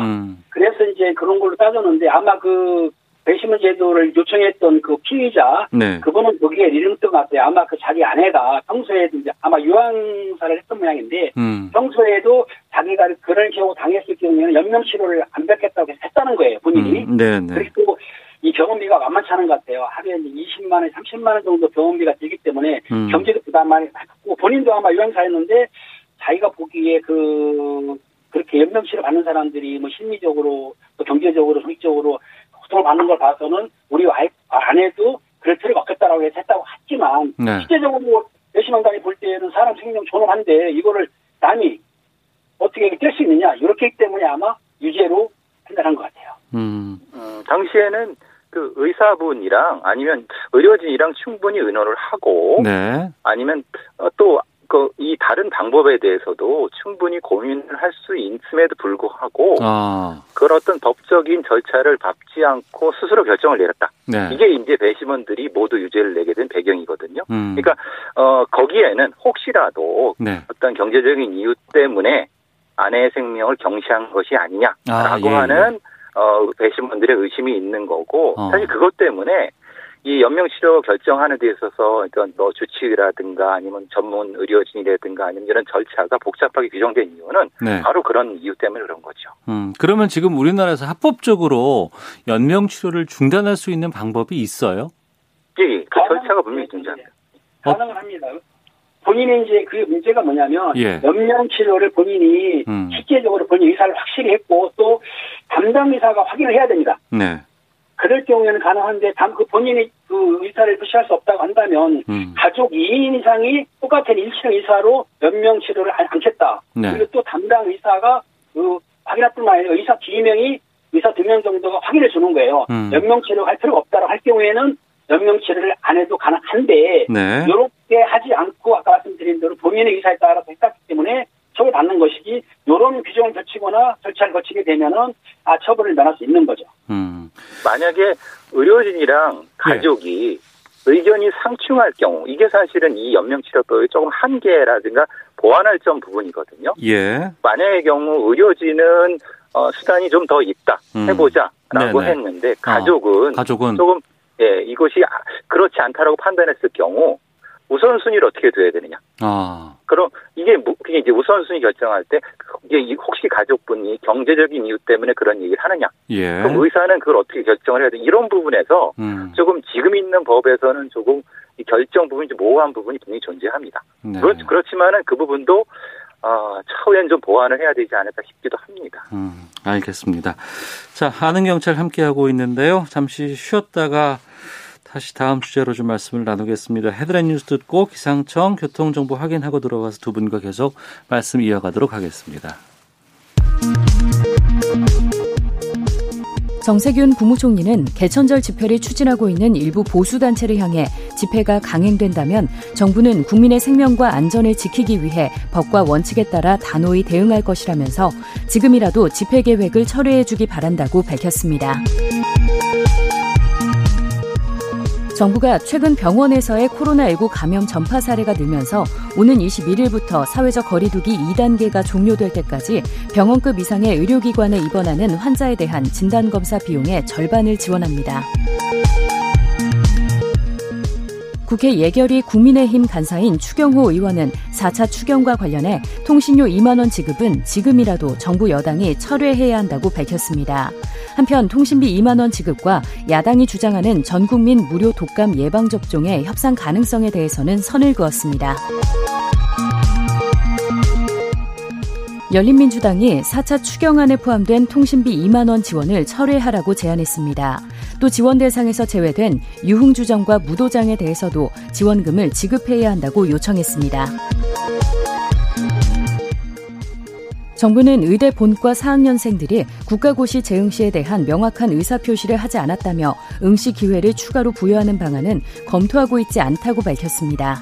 그래서 이제 그런 걸로 따졌는데 아마 그 배심원 제도를 요청했던 그 피의자, 네. 그분은 거기에 이름도 같아요. 아마 그 자기 아내가 평소에도 이제 아마 유황사를 했던 모양인데, 평소에도 자기가 그럴 경우 당했을 경우에는 연명치료를 안 받겠다고 해서 했다는 거예요, 본인이. 네네. 그리고 이 병원비가 만만치 않은 것 같아요. 하루에 20만 원, 30만 원 정도 병원비가 들기 때문에 경제적 부담만 했고, 본인도 아마 유황사였는데, 자기가 보기에 그렇게 연명치료 받는 사람들이 뭐 심리적으로, 또 경제적으로, 정신적으로 고통을 받는 걸 봐서는 우리 아내도 그럴 필요가 없겠다라고 해서 했다고 했지만 네. 실제적으로 배심원단이 볼 때는 사람 생명 존엄한데 이거를 남이 어떻게 뗄 수 있느냐 이렇게 했기 때문에 아마 유죄로 판단한 것 같아요. 당시에는 그 의사분이랑 아니면 의료진이랑 충분히 의논을 하고 네. 아니면 또 그 이 다른 방법에 대해서도 충분히 고민을 할 수 있음에도 불구하고 그런 어떤 법적인 절차를 밟지 않고 스스로 결정을 내렸다. 네. 이게 이제 배심원들이 모두 유죄를 내게 된 배경이거든요. 그러니까 거기에는 혹시라도 네. 어떤 경제적인 이유 때문에 아내의 생명을 경시한 것이 아니냐라고 예. 하는 배심원들의 의심이 있는 거고 사실 그것 때문에 이 연명치료 결정하는 데 있어서 어떤 뭐 주치의라든가 아니면 전문 의료진이라든가 아니면 이런 절차가 복잡하게 규정된 이유는 네. 바로 그런 이유 때문에 그런 거죠. 그러면 지금 우리나라에서 합법적으로 연명치료를 중단할 수 있는 방법이 있어요? 예, 그 절차가 분명히 존재합니다. 가능합니다. 본인의 이제 그 문제가 뭐냐면 예. 연명치료를 본인이 실제적으로 본인 의사를 확실히 했고 또 담당 의사가 확인을 해야 됩니다. 네. 그럴 경우에는 가능한데, 그 본인이 그 의사를 부시할 수 없다고 한다면, 가족 2인 이상이 똑같은 1층 의사로 연명치료를 안겠다. 네. 그리고 또 담당 의사가, 확인할 뿐만 아니라 의사 2명이, 의사 2명 정도가 확인을 주는 거예요. 연명치료가 할 필요가 없다라고 할 경우에는 연명치료를 안 해도 가능한데, 네. 요렇게 하지 않고, 아까 말씀드린 대로 본인의 의사에 따라서 했기 때문에, 처벌 받는 것이지, 요런 규정을 거치거나 절차를 거치게 되면은, 처벌을 면할 수 있는 거죠. 만약에 의료진이랑 가족이 네. 의견이 상충할 경우, 이게 사실은 이 연명치료법의 조금 한계라든가 보완할 점 부분이거든요. 예. 만약의 경우 의료진은, 수단이 좀 더 있다, 해보자라고 네네. 했는데, 가족은 조금, 예, 이것이 그렇지 않다라고 판단했을 경우, 우선순위를 어떻게 둬야 되느냐. 그럼 이게 이제 우선순위 결정할 때 이게 혹시 가족분이 경제적인 이유 때문에 그런 얘기를 하느냐. 예. 그럼 의사는 그걸 어떻게 결정을 해야 돼. 이런 부분에서 조금 지금 있는 법에서는 조금 이 결정 부분이 좀 모호한 부분이 분명히 존재합니다. 네. 그렇지만은 그 부분도 차후엔 좀 보완을 해야 되지 않을까 싶기도 합니다. 알겠습니다. 자, 한은경찰 함께하고 있는데요. 잠시 쉬었다가 다시 다음 주제로 좀 말씀을 나누겠습니다. 헤드라인 뉴스 듣고 기상청 교통정보 확인하고 들어와서 두 분과 계속 말씀 이어가도록 하겠습니다. 정세균 국무총리는 개천절 집회를 추진하고 있는 일부 보수단체를 향해 집회가 강행된다면 정부는 국민의 생명과 안전을 지키기 위해 법과 원칙에 따라 단호히 대응할 것이라면서 지금이라도 집회 계획을 철회해주기 바란다고 밝혔습니다. 정부가 최근 병원에서의 코로나19 감염 전파 사례가 늘면서 오는 21일부터 사회적 거리두기 2단계가 종료될 때까지 병원급 이상의 의료기관에 입원하는 환자에 대한 진단검사 비용의 절반을 지원합니다. 국회 예결위 국민의힘 간사인 추경호 의원은 4차 추경과 관련해 통신료 2만 원 지급은 지금이라도 정부 여당이 철회해야 한다고 밝혔습니다. 한편 통신비 2만 원 지급과 야당이 주장하는 전국민 무료 독감 예방접종의 협상 가능성에 대해서는 선을 그었습니다. 열린민주당이 4차 추경안에 포함된 통신비 2만 원 지원을 철회하라고 제안했습니다. 또 지원 대상에서 제외된 유흥주점과 무도장에 대해서도 지원금을 지급해야 한다고 요청했습니다. 정부는 의대 본과 4학년생들이 국가고시 재응 시에 대한 명확한 의사표시를 하지 않았다며 응시 기회를 추가로 부여하는 방안은 검토하고 있지 않다고 밝혔습니다.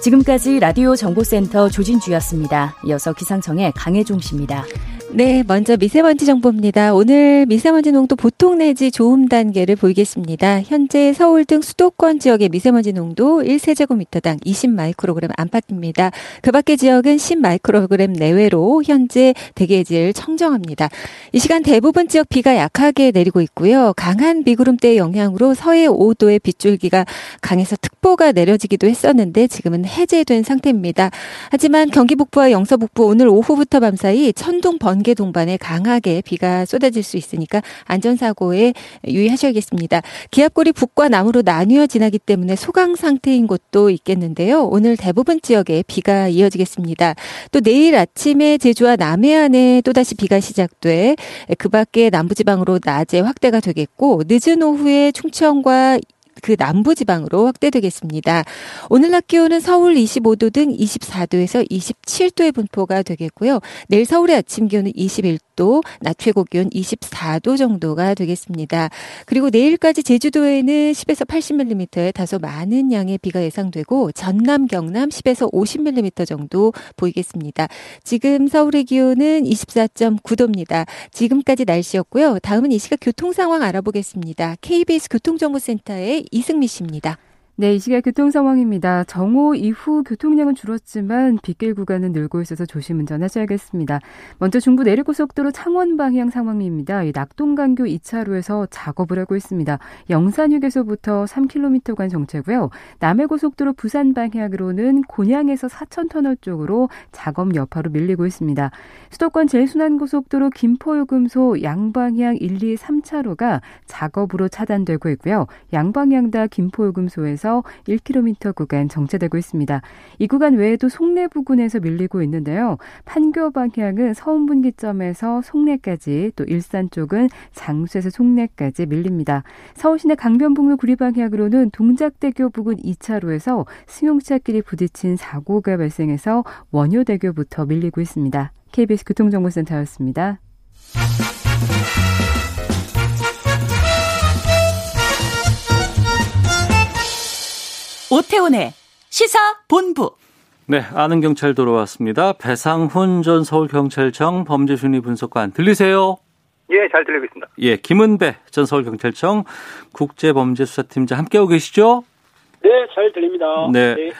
지금까지 라디오 정보센터 조진주였습니다. 이어서 기상청의 강혜종 씨입니다. 네, 먼저 미세먼지 정보입니다. 오늘 미세먼지 농도 보통 내지 좋음 단계를 보이겠습니다. 현재 서울 등 수도권 지역의 미세먼지 농도 1세제곱미터당 20마이크로그램 안팎입니다. 그 밖의 지역은 10마이크로그램 내외로 현재 대기질 청정합니다. 이 시간 대부분 지역 비가 약하게 내리고 있고요. 강한 비구름대의 영향으로 서해 5도의 빗줄기가 강해서 특보가 내려지기도 했었는데 지금은 해제된 상태입니다. 하지만 경기 북부와 영서 북부 오늘 오후부터 밤사이 천둥 번개 동반에 강하게 비가 쏟아질 수 있으니까 안전사고에 유의하셔야겠습니다. 기압골이 북과 남으로 나뉘어 지나기 때문에 소강 상태인 곳도 있겠는데요. 오늘 대부분 지역에 비가 이어지겠습니다. 또 내일 아침에 제주와 남해안에 또다시 비가 시작돼 그 밖에 남부지방으로 낮에 확대가 되겠고 늦은 오후에 충청과 그 남부지방으로 확대되겠습니다. 오늘 낮 기온은 서울 25도 등 24도에서 27도의 분포가 되겠고요. 내일 서울의 아침 기온은 21도, 낮 최고 기온 24도 정도가 되겠습니다. 그리고 내일까지 제주도에는 10에서 80mm의 다소 많은 양의 비가 예상되고 전남, 경남 10에서 50mm 정도 보이겠습니다. 지금 서울의 기온은 24.9도입니다. 지금까지 날씨였고요. 다음은 이 시각 교통 상황 알아보겠습니다. KBS 교통정보센터의 이승미 씨입니다. 네, 이 시각 교통 상황입니다. 정오 이후 교통량은 줄었지만 빗길 구간은 늘고 있어서 조심 운전하셔야겠습니다. 먼저 중부 내륙고속도로 창원 방향 상황입니다. 낙동강교 2차로에서 작업을 하고 있습니다. 영산휴게소부터 3km간 정체고요. 남해고속도로 부산 방향으로는 곤양에서 사천터널 쪽으로 작업 여파로 밀리고 있습니다. 수도권 제일순환고속도로 김포요금소 양방향 1, 2, 3차로가 작업으로 차단되고 있고요. 양방향 다 김포요금소에서 1km 구간 정체되고 있습니다. 이 구간 외에도 송내 부근에서 밀리고 있는데요. 판교 방향은 서운분기점에서 송내까지 또 일산 쪽은 장수에서 송내까지 밀립니다. 서울시내 강변북로 구리 방향으로는 동작대교 부근 2차로에서 승용차끼리 부딪힌 사고가 발생해서 원효대교부터 밀리고 있습니다. KBS 교통정보센터였습니다. 오태훈의 시사본부. 네, 아는 경찰 돌아왔습니다. 배상훈 전 서울경찰청 범죄심리 분석관 들리세요? 예, 잘 들리고 있습니다. 예, 김은배 전 서울경찰청 국제범죄수사팀장 함께하고 계시죠? 네, 잘 들립니다. 네, 네.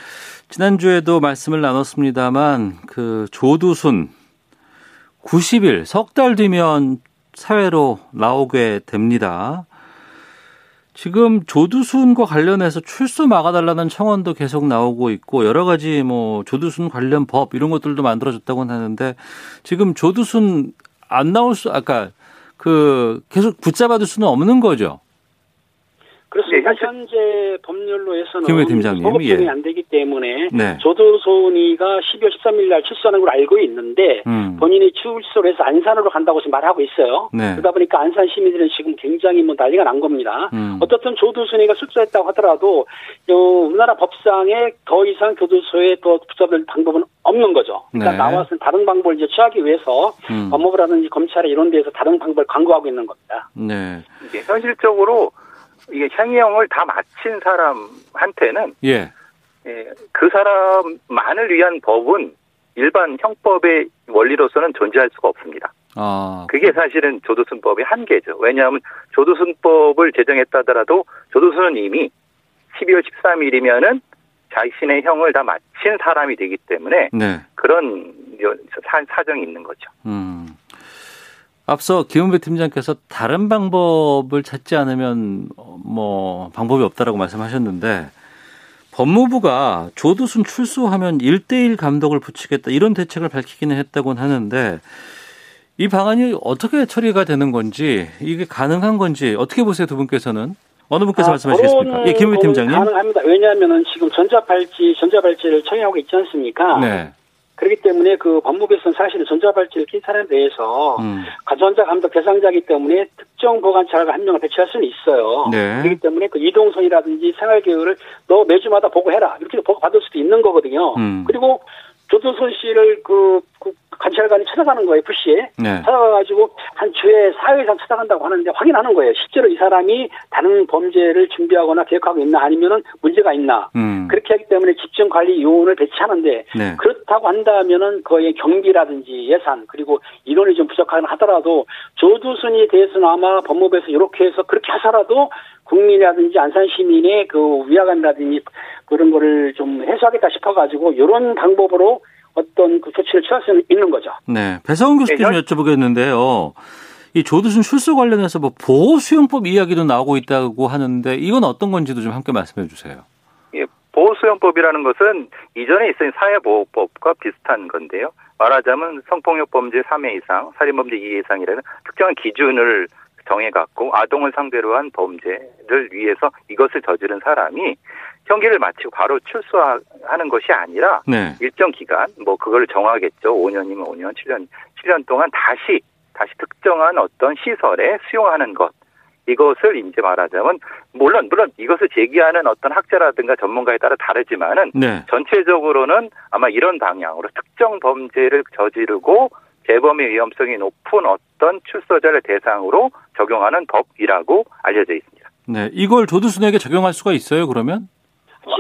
지난주에도 말씀을 나눴습니다만 그 조두순 90일 석 달 뒤면 사회로 나오게 됩니다. 지금 조두순과 관련해서 출소 막아달라는 청원도 계속 나오고 있고 여러 가지 뭐 조두순 관련 법 이런 것들도 만들어졌다고는 하는데 지금 조두순 안 나올 수 아까 그 계속 붙잡아둘 수는 없는 거죠. 그렇습니다. 현재 법률로 해서는 소급이 안 되기 때문에 네. 조두순이가 12월 13일 날 출소하는 걸 알고 있는데 본인이 출소를 해서 안산으로 간다고 지금 말하고 있어요. 네. 그러다 보니까 안산 시민들은 지금 굉장히 뭐 난리가 난 겁니다. 어떻든 조두순이가 출소했다고 하더라도 우리나라 법상에 더 이상 교도소에 더 붙잡을 방법은 없는 거죠. 그러니까 네. 나와서 다른 방법을 이제 취하기 위해서 법무부라든지 검찰에 이런 데에서 다른 방법을 강구하고 있는 겁니다. 네. 이제 현실적으로 이게 형량을 다 마친 사람한테는 예, 그 사람만을 위한 법은 일반 형법의 원리로서는 존재할 수가 없습니다. 아, 그게 사실은 조두순법의 한계죠. 왜냐하면 조두순법을 제정했다 하더라도 조두순은 이미 12월 13일이면은 자신의 형을 다 마친 사람이 되기 때문에 네. 그런 사정이 있는 거죠. 앞서 김은배 팀장께서 다른 방법을 찾지 않으면 뭐 방법이 없다라고 말씀하셨는데 법무부가 조두순 출소하면 1:1 감독을 붙이겠다 이런 대책을 밝히기는 했다고는 하는데 이 방안이 어떻게 처리가 되는 건지 이게 가능한 건지 어떻게 보세요 두 분께서는? 어느 분께서 말씀하시겠습니까? 예, 김은배 팀장님. 가능합니다. 왜냐하면은 지금 전자발찌를 청약하고 있지 않습니까? 네. 그렇기 때문에 그 법무부에서는 사실은 전자발찌를 낀 사람에 대해서 가전자 감독 대상자이기 때문에 특정 보관차가 한 명을 배치할 수는 있어요. 네. 그렇기 때문에 그 이동선이라든지 생활계획을 너 매주마다 보고해라 이렇게 보고받을 수도 있는 거거든요. 그리고 조두순 씨를 그 감찰관이 찾아가는 거예요, FC에. 네. 찾아가가지고 한 주에 4회 이상 찾아간다고 하는데 확인하는 거예요. 실제로 이 사람이 다른 범죄를 준비하거나 계획하고 있나 아니면은 문제가 있나. 그렇게 하기 때문에 집중관리 요원을 배치하는데 네. 그렇다고 한다면은 거의 경비라든지 예산 그리고 인원이 좀 부족하긴 하더라도 조두순에 대해서는 아마 법무부에서 이렇게 해서 그렇게 하더라도 국민이라든지 안산 시민의 그 위화감이라든지 그런 거를 좀 해소하겠다 싶어가지고 이런 방법으로 어떤 그 조치를 취할 수는 있는 거죠. 네, 배상훈 교수께 좀 여쭤보겠는데요. 이 조두순 출소 관련해서 뭐 보호 수용법 이야기도 나오고 있다고 하는데 이건 어떤 건지도 좀 함께 말씀해 주세요. 예, 보호 수용법이라는 것은 이전에 있었던 사회보호법과 비슷한 건데요. 말하자면 성폭력 범죄 3회 이상, 살인 범죄 2회 이상이라는 특정한 기준을 정해갖고 아동을 상대로 한 범죄를 위해서 이것을 저지른 사람이 형기를 마치고 바로 출소하는 것이 아니라 네. 일정 기간 뭐 그걸 정하겠죠. 5년이면 5년, 7년 동안 다시 특정한 어떤 시설에 수용하는 것. 이것을 이제 말하자면 물론 이것을 제기하는 어떤 학자라든가 전문가에 따라 다르지만은 네. 전체적으로는 아마 이런 방향으로 특정 범죄를 저지르고 재범의 위험성이 높은 어떤 출소자를 대상으로 적용하는 법이라고 알려져 있습니다. 네, 이걸 조두순에게 적용할 수가 있어요, 그러면?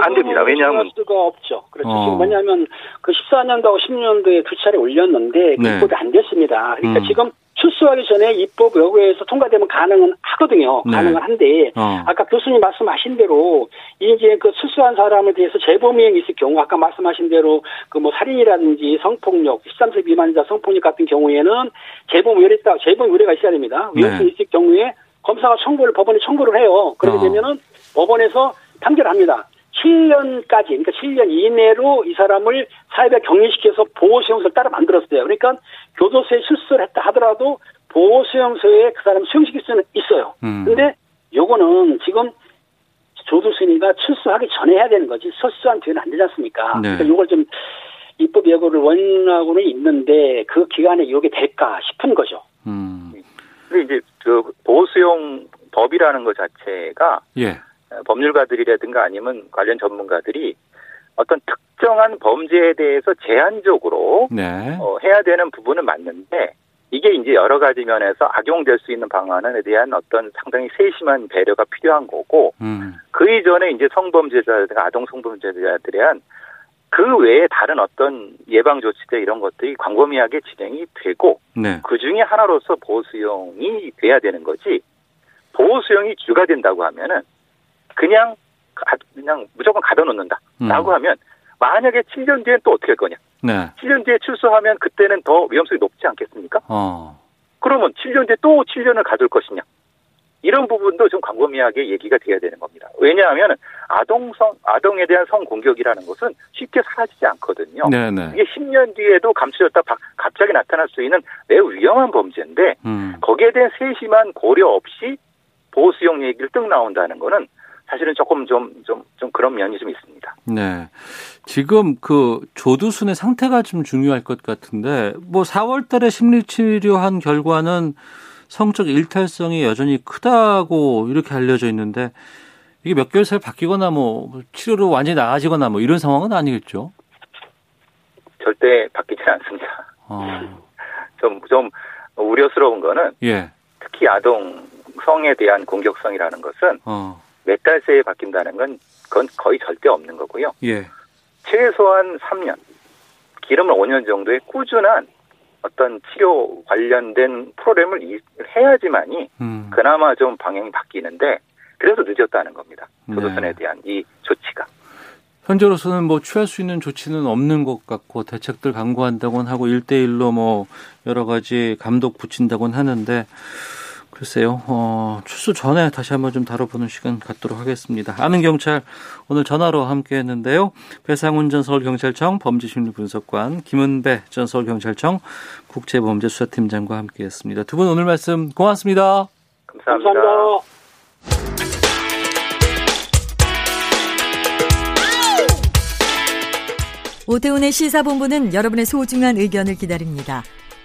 안 됩니다. 왜냐하면 수가 없죠. 그렇죠. 지금 왜냐하면 그 14년도하고 16년도에 두 차례 올렸는데 네. 입법이 안 됐습니다. 그러니까 지금 출소하기 전에 입법 여부에서 통과되면 가능은 하거든요. 가능은 한데 아까 교수님 말씀하신 대로 이제 그 출소한 사람에 대해서 재범이행이 있을 경우 아까 말씀하신 대로 그 뭐 살인이라든지 성폭력 13세 미만자 성폭력 같은 경우에는 재범 의뢰가 있어야 됩니다. 위험성이 있을 경우에 검사가 청구를 법원에 청구를 해요. 그렇게 되면은 법원에서 판결합니다. 7년까지, 그러니까 7년 이내로 이 사람을 사회에 격리시켜서 보호수용소를 따로 만들었어요. 그러니까 교도소에 출소를 했다 하더라도 보호수용소에 그 사람을 수용시킬 수는 있어요. 근데 요거는 지금 조두순이가 출소하기 전에 해야 되는 거지, 출소한 뒤에는 안 되지 않습니까? 네. 그러니까 요걸 좀 입법 예고를 원하고는 있는데 그 기간에 요게 될까 싶은 거죠. 근데 이제 그 보호수용법이라는 것 자체가 예. 법률가들이라든가 아니면 관련 전문가들이 어떤 특정한 범죄에 대해서 제한적으로 네. 해야 되는 부분은 맞는데 이게 이제 여러 가지 면에서 악용될 수 있는 방안에 대한 어떤 상당히 세심한 배려가 필요한 거고 그 이전에 이제 성범죄자라든가 아동 성범죄자들에 대한 그 외에 다른 어떤 예방 조치들 이런 것들이 광범위하게 진행이 되고 네. 그 중에 하나로서 보호수용이 돼야 되는 거지 보호수용이 주가 된다고 하면은 그냥 무조건 가둬놓는다. 라고 하면 만약에 7년 뒤엔 또 어떻게 할 거냐. 네. 7년 뒤에 출소하면 그때는 더 위험성이 높지 않겠습니까? 그러면 7년 뒤에 또 7년을 가둘 것이냐. 이런 부분도 좀 광범위하게 얘기가 돼야 되는 겁니다. 왜냐하면 아동에 대한 성공격이라는 것은 쉽게 사라지지 않거든요. 네네. 이게 10년 뒤에도 감춰졌다 갑자기 나타날 수 있는 매우 위험한 범죄인데 거기에 대한 세심한 고려 없이 보호수용 얘기를 뜩 나온다는 거는 사실은 조금 좀 그런 면이 좀 있습니다. 네. 지금 그 조두순의 상태가 좀 중요할 것 같은데, 뭐 4월 달에 심리치료한 결과는 성적 일탈성이 여전히 크다고 이렇게 알려져 있는데, 이게 몇 개월 사이 바뀌거나 뭐 치료로 완전히 나아지거나 뭐 이런 상황은 아니겠죠? 절대 바뀌지 않습니다. 좀 우려스러운 거는 예. 특히 아동 성에 대한 공격성이라는 것은 몇 달 새에 바뀐다는 건 그건 거의 절대 없는 거고요. 예. 최소한 3년, 길으면 5년 정도의 꾸준한 어떤 치료 관련된 프로그램을 해야지만이 그나마 좀 방향이 바뀌는데 그래서 늦었다는 겁니다. 조두순에 대한 이 조치가. 현재로서는 뭐 취할 수 있는 조치는 없는 것 같고 대책들 강구한다고는 하고 1:1로 뭐 여러 가지 감독 붙인다고는 하는데 글쎄요. 출소 전에 다시 한번 좀 다뤄보는 시간 갖도록 하겠습니다. 아는 경찰 오늘 전화로 함께했는데요. 배상훈 전 서울경찰청 범죄심리분석관, 김은배 전 서울경찰청 국제범죄수사팀장과 함께했습니다. 두 분 오늘 말씀 고맙습니다. 감사합니다. 감사합니다. 오태훈의 시사본부는 여러분의 소중한 의견을 기다립니다.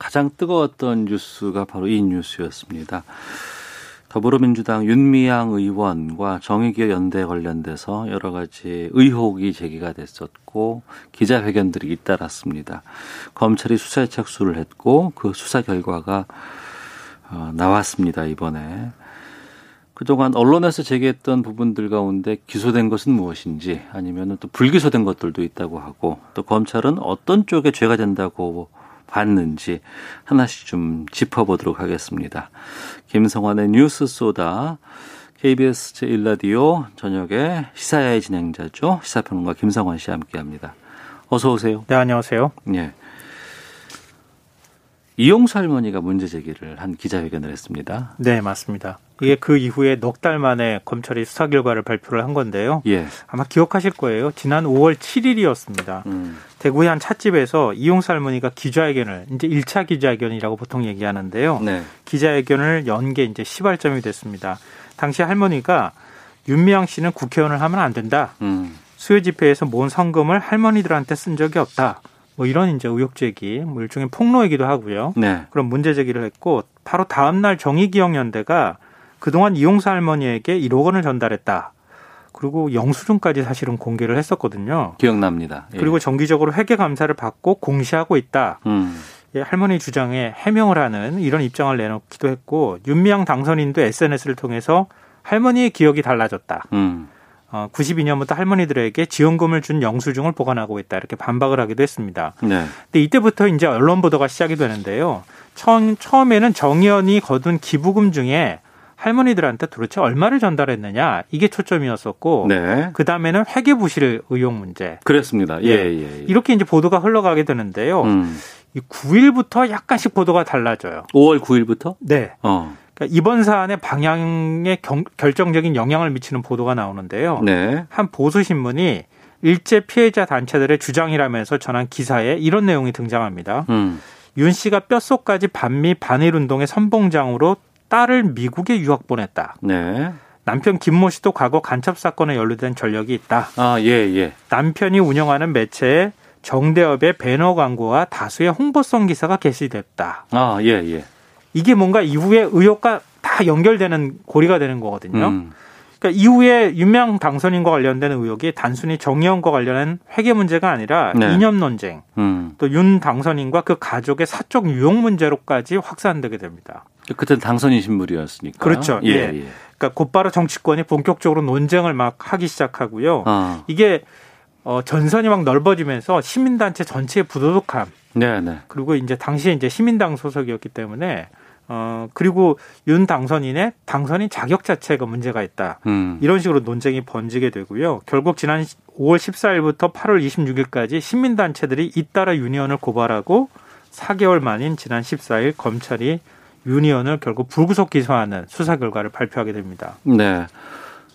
가장 뜨거웠던 뉴스가 바로 이 뉴스였습니다. 더불어민주당 윤미향 의원과 정의기업 연대 관련돼서 여러 가지 의혹이 제기가 됐었고 기자회견들이 잇따랐습니다. 검찰이 수사에 착수를 했고 그 수사 결과가 나왔습니다. 이번에. 그동안 언론에서 제기했던 부분들 가운데 기소된 것은 무엇인지 아니면 또 불기소된 것들도 있다고 하고 또 검찰은 어떤 쪽에 죄가 된다고 봤는지 하나씩 좀 짚어보도록 하겠습니다. 김성환의 뉴스 소다, KBS 제1라디오 저녁에 시사야의 진행자죠. 시사평론가 김성환 씨와 함께합니다. 어서 오세요. 네, 안녕하세요. 예. 이용수 할머니가 문제 제기를 한 기자회견을 했습니다. 네, 맞습니다. 이게 그 이후에 넉 달 만에 검찰이 수사 결과를 발표를 한 건데요. 예. 아마 기억하실 거예요. 지난 5월 7일이었습니다. 대구의 한 찻집에서 이용수 할머니가 기자회견을, 이제 1차 기자회견이라고 보통 얘기하는데요. 네. 기자회견을 연 게 이제 시발점이 됐습니다. 당시 할머니가 윤미향 씨는 국회의원을 하면 안 된다. 수요 집회에서 모은 성금을 할머니들한테 쓴 적이 없다. 뭐 이런 이제 의혹 제기, 뭐 일종의 폭로이기도 하고요. 네. 그런 문제 제기를 했고 바로 다음 날 정의기억연대가 그동안 이용수 할머니에게 1억 원을 전달했다. 그리고 영수증까지 사실은 공개를 했었거든요. 기억납니다. 예. 그리고 정기적으로 회계 감사를 받고 공시하고 있다. 예, 할머니 주장에 해명을 하는 이런 입장을 내놓기도 했고 윤미향 당선인도 SNS를 통해서 할머니의 기억이 달라졌다. 92년부터 할머니들에게 지원금을 준 영수증을 보관하고 있다. 이렇게 반박을 하기도 했습니다. 네. 근데 이때부터 이제 언론 보도가 시작이 되는데요. 처음에는 정의연이 거둔 기부금 중에 할머니들한테 도대체 얼마를 전달했느냐 이게 초점이었었고 네. 그다음에는 회계 부실 의혹 문제. 그렇습니다. 예. 이렇게 이제 보도가 흘러가게 되는데요. 9일부터 약간씩 보도가 달라져요. 5월 9일부터? 네. 그러니까 이번 사안의 방향에 결정적인 영향을 미치는 보도가 나오는데요. 네. 한 보수신문이 일제 피해자 단체들의 주장이라면서 전한 기사에 이런 내용이 등장합니다. 윤 씨가 뼛속까지 반미 반일운동의 선봉장으로 딸을 미국에 유학 보냈다. 네. 남편 김모 씨도 과거 간첩 사건에 연루된 전력이 있다. 예. 남편이 운영하는 매체에 정대협의 배너 광고와 다수의 홍보성 기사가 게시됐다. 예. 이게 뭔가 이후에 의혹과 다 연결되는 고리가 되는 거거든요. 그러니까 이후에 윤미향 당선인과 관련된 의혹이 단순히 정의원과 관련한 회계 문제가 아니라 네. 이념 논쟁, 또 윤 당선인과 그 가족의 사적 유혹 문제로까지 확산되게 됩니다. 그때는 당선이신 분이었으니까. 그렇죠. 예. 예. 그러니까 곧바로 정치권이 본격적으로 논쟁을 막 하기 시작하고요. 아. 이게 전선이 막 넓어지면서 시민단체 전체의 부도덕함. 네, 네. 그리고 이제 당시에 이제 시민당 소속이었기 때문에 그리고 윤 당선인의 당선인 자격 자체가 문제가 있다. 이런 식으로 논쟁이 번지게 되고요. 결국 지난 5월 14일부터 8월 26일까지 시민단체들이 잇따라 윤 의원을 고발하고 4개월 만인 지난 14일 검찰이 윤 의원을 결국 불구속 기소하는 수사 결과를 발표하게 됩니다. 네.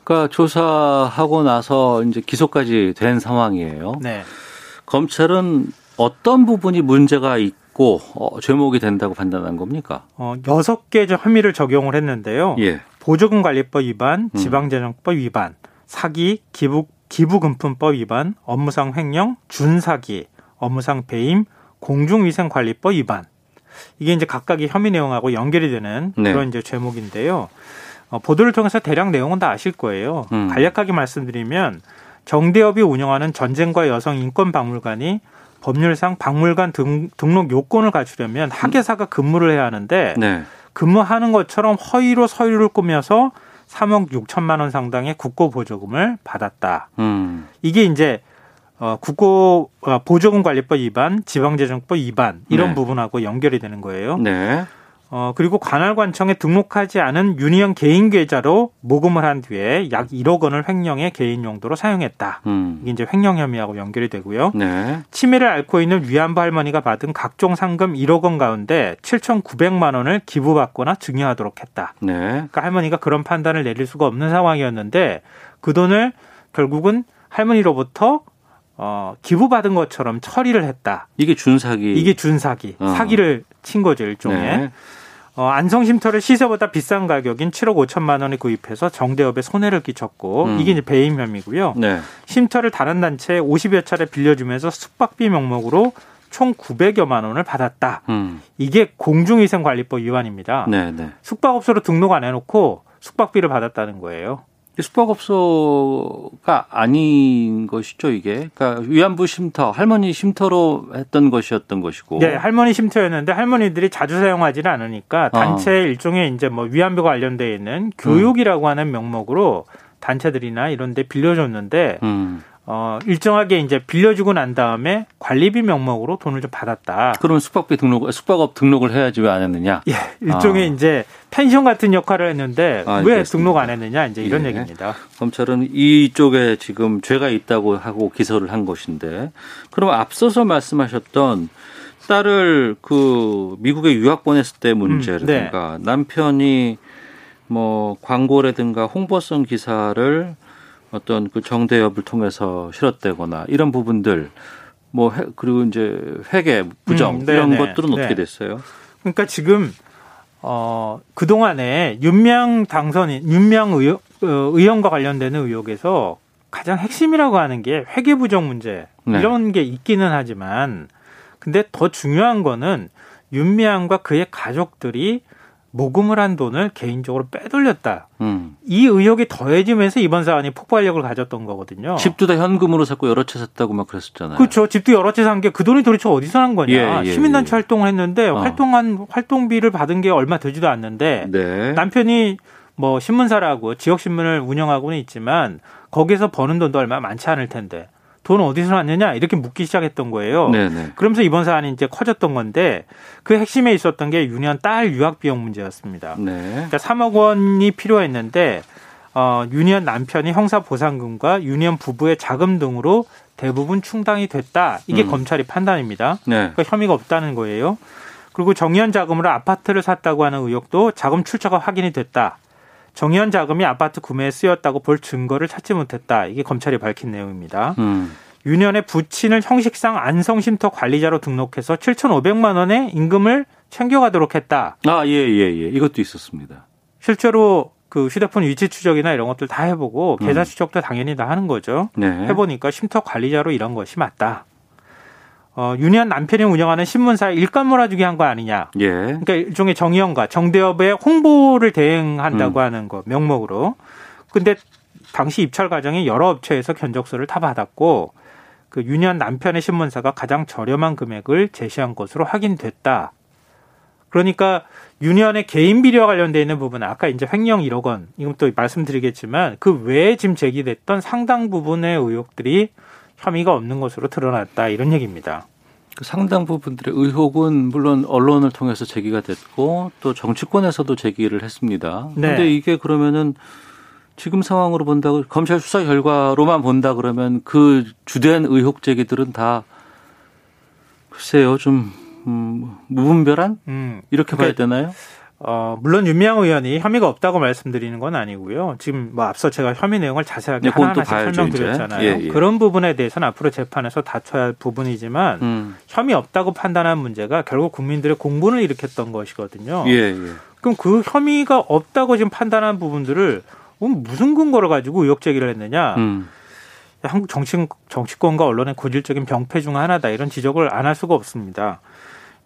그러니까 조사하고 나서 이제 기소까지 된 상황이에요. 네. 검찰은 어떤 부분이 문제가 있고 죄목이 된다고 판단한 겁니까? 6개 혐의를 적용을 했는데요. 예. 보조금관리법 위반, 지방재정법 위반, 사기, 기부금품법 위반, 업무상 횡령, 준사기, 업무상 배임, 공중위생관리법 위반. 이게 이제 각각의 혐의 내용하고 연결이 되는 그런 네. 이제 죄목인데요. 보도를 통해서 대략 내용은 다 아실 거예요. 간략하게 말씀드리면 정대협이 운영하는 전쟁과 여성 인권 박물관이 법률상 박물관 등록 요건을 갖추려면 학예사가 근무를 해야 하는데 네. 근무하는 것처럼 허위로 서류를 꾸며서 3억 6천만 원 상당의 국고 보조금을 받았다. 이게 이제 국고 보조금 관리법 위반, 지방재정법 위반 이런 네. 부분하고 연결이 되는 거예요. 네. 그리고 관할관청에 등록하지 않은 윤희영 개인 계좌로 모금을 한 뒤에 약 1억 원을 횡령의 개인 용도로 사용했다. 이게 이제 횡령 혐의하고 연결이 되고요. 네. 치매를 앓고 있는 위안부 할머니가 받은 각종 상금 1억 원 가운데 7,900만 원을 기부받거나 증여하도록 했다. 네. 그러니까 할머니가 그런 판단을 내릴 수가 없는 상황이었는데 그 돈을 결국은 할머니로부터 기부받은 것처럼 처리를 했다. 이게 준사기. 사기를 친 거죠, 일종의. 네. 안성쉼터를 시세보다 비싼 가격인 7억 5천만 원에 구입해서 정대협에 손해를 끼쳤고 이게 이제 배임 혐의고요. 네. 쉼터를 다른 단체에 50여 차례 빌려주면서 숙박비 명목으로 총 900여만 원을 받았다. 이게 공중위생관리법 위반입니다. 네, 네. 숙박업소로 등록 안 해놓고 숙박비를 받았다는 거예요. 숙박업소가 아닌 것이죠, 이게. 그러니까 위안부 쉼터, 할머니 쉼터로 했던 것이었던 것이고. 네, 할머니 쉼터였는데 할머니들이 자주 사용하지는 않으니까 단체 일종의 이제 뭐 위안부가 관련되어 있는 교육이라고 하는 명목으로 단체들이나 이런 데 빌려줬는데 일정하게 이제 빌려주고 난 다음에 관리비 명목으로 돈을 좀 받았다. 그러면 숙박업 등록을 해야지 왜 안 했느냐? 예, 일종의 이제 펜션 같은 역할을 했는데 왜 그렇습니다. 등록 안 했느냐? 이제 이런 얘기입니다. 검찰은 이쪽에 지금 죄가 있다고 하고 기소를 한 것인데, 그럼 앞서서 말씀하셨던 딸을 그 미국에 유학 보냈을 때 문제라든가 남편이 뭐 광고라든가 홍보성 기사를 어떤 그 정대협을 통해서 실었다거나 이런 부분들 뭐 그리고 이제 회계 부정 이런 것들은 어떻게 됐어요? 그러니까 지금 그 동안에 윤미향 당선인 윤미향 의원과 관련되는 의혹에서 가장 핵심이라고 하는 게 회계 부정 문제 이런 게 있기는 하지만 근데 더 중요한 거는 윤미향과 그의 가족들이 모금을 한 돈을 개인적으로 빼돌렸다. 이 의혹이 더해지면서 이번 사안이 폭발력을 가졌던 거거든요. 집도 다 현금으로 샀고 여러 채 샀다고 막 그랬었잖아요. 그렇죠. 집도 여러 채 산 게 그 돈이 도대체 어디서 난 거냐. 시민단체 활동을 했는데 활동비를 받은 게 얼마 되지도 않는데 남편이 뭐 신문사라고 지역신문을 운영하고는 있지만 거기에서 버는 돈도 얼마 많지 않을 텐데 돈 어디서 났느냐 이렇게 묻기 시작했던 거예요. 네네. 그러면서 이번 사안이 이제 커졌던 건데 그 핵심에 있었던 게 윤희원 딸 유학 비용 문제였습니다. 네. 그러니까 3억 원이 필요했는데 윤희원 남편이 형사보상금과 윤희원 부부의 자금 등으로 대부분 충당이 됐다. 이게 검찰이 판단입니다. 네. 그러니까 혐의가 없다는 거예요. 그리고 정의원 자금으로 아파트를 샀다고 하는 의혹도 자금 출처가 확인이 됐다. 정의원 자금이 아파트 구매에 쓰였다고 볼 증거를 찾지 못했다. 이게 검찰이 밝힌 내용입니다. 윤 의원의 부친을 형식상 안성쉼터 관리자로 등록해서 7,500만 원의 임금을 챙겨가도록 했다. 아, 예. 이것도 있었습니다. 실제로 그 휴대폰 위치 추적이나 이런 것들 다 해보고 계좌 추적도 당연히 다 하는 거죠. 네. 해보니까 쉼터 관리자로 일한 것이 맞다. 윤 의원 남편이 운영하는 신문사에 일감 몰아주기 한 거 아니냐. 예. 그러니까 일종의 정의원과 정대협의 홍보를 대행한다고 하는 거 명목으로. 근데 당시 입찰 과정에 여러 업체에서 견적서를 다 받았고 그 윤현 남편의 신문사가 가장 저렴한 금액을 제시한 것으로 확인됐다. 그러니까 윤현의 개인 비리와 관련되어 있는 부분은 아까 이제 횡령 1억 원 이것도 말씀드리겠지만 그 외에 지금 제기됐던 상당 부분의 의혹들이 혐의가 없는 것으로 드러났다 이런 얘기입니다. 그 상당 부분들의 의혹은 물론 언론을 통해서 제기가 됐고 또 정치권에서도 제기를 했습니다. 그런데 네. 이게 그러면은 지금 상황으로 본다고 검찰 수사 결과로만 본다 그러면 그 주된 의혹 제기들은 다 글쎄요 좀 무분별한 이렇게 그러니까, 봐야 되나요? 물론 윤미향 의원이 혐의가 없다고 말씀드리는 건 아니고요. 지금 뭐 앞서 제가 혐의 내용을 자세하게 네, 하나하나씩 설명드렸잖아요. 예, 예. 그런 부분에 대해서는 앞으로 재판에서 다쳐야 할 부분이지만 혐의 없다고 판단한 문제가 결국 국민들의 공분을 일으켰던 것이거든요. 예, 예. 그럼 그 혐의가 없다고 지금 판단한 부분들을 무슨 근거를 가지고 의혹 제기를 했느냐. 한국 정치권과 언론의 고질적인 병폐 중 하나다. 이런 지적을 안 할 수가 없습니다.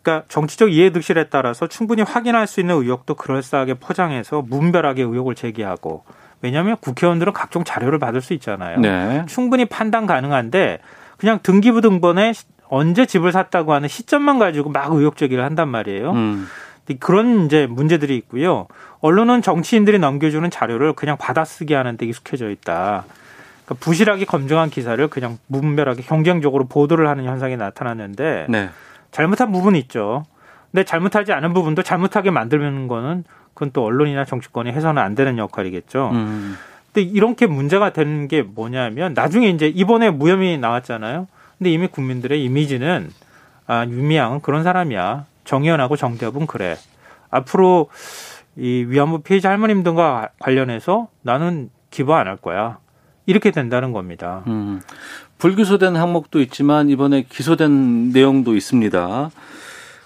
그러니까 정치적 이해득실에 따라서 충분히 확인할 수 있는 의혹도 그럴싸하게 포장해서 무분별하게 의혹을 제기하고. 왜냐하면 국회의원들은 각종 자료를 받을 수 있잖아요. 네. 충분히 판단 가능한데 그냥 등기부 등본에 언제 집을 샀다고 하는 시점만 가지고 막 의혹 제기를 한단 말이에요. 그런 이제 문제들이 있고요. 언론은 정치인들이 넘겨주는 자료를 그냥 받아쓰기 하는 데 익숙해져 있다. 그러니까 부실하게 검증한 기사를 그냥 무분별하게 경쟁적으로 보도를 하는 현상이 나타났는데 네. 잘못한 부분이 있죠. 근데 잘못하지 않은 부분도 잘못하게 만들는 거는 그건 또 언론이나 정치권이 해서는 안 되는 역할이겠죠. 근데 이렇게 문제가 되는 게 뭐냐면 나중에 이제 이번에 무혐의 나왔잖아요. 근데 이미 국민들의 이미지는 아, 윤미향은 그런 사람이야. 정의연하고 정대협은 그래. 앞으로 이 위안부 피해자 할머님 등과 관련해서 나는 기부 안 할 거야. 이렇게 된다는 겁니다. 불기소된 항목도 있지만 이번에 기소된 내용도 있습니다.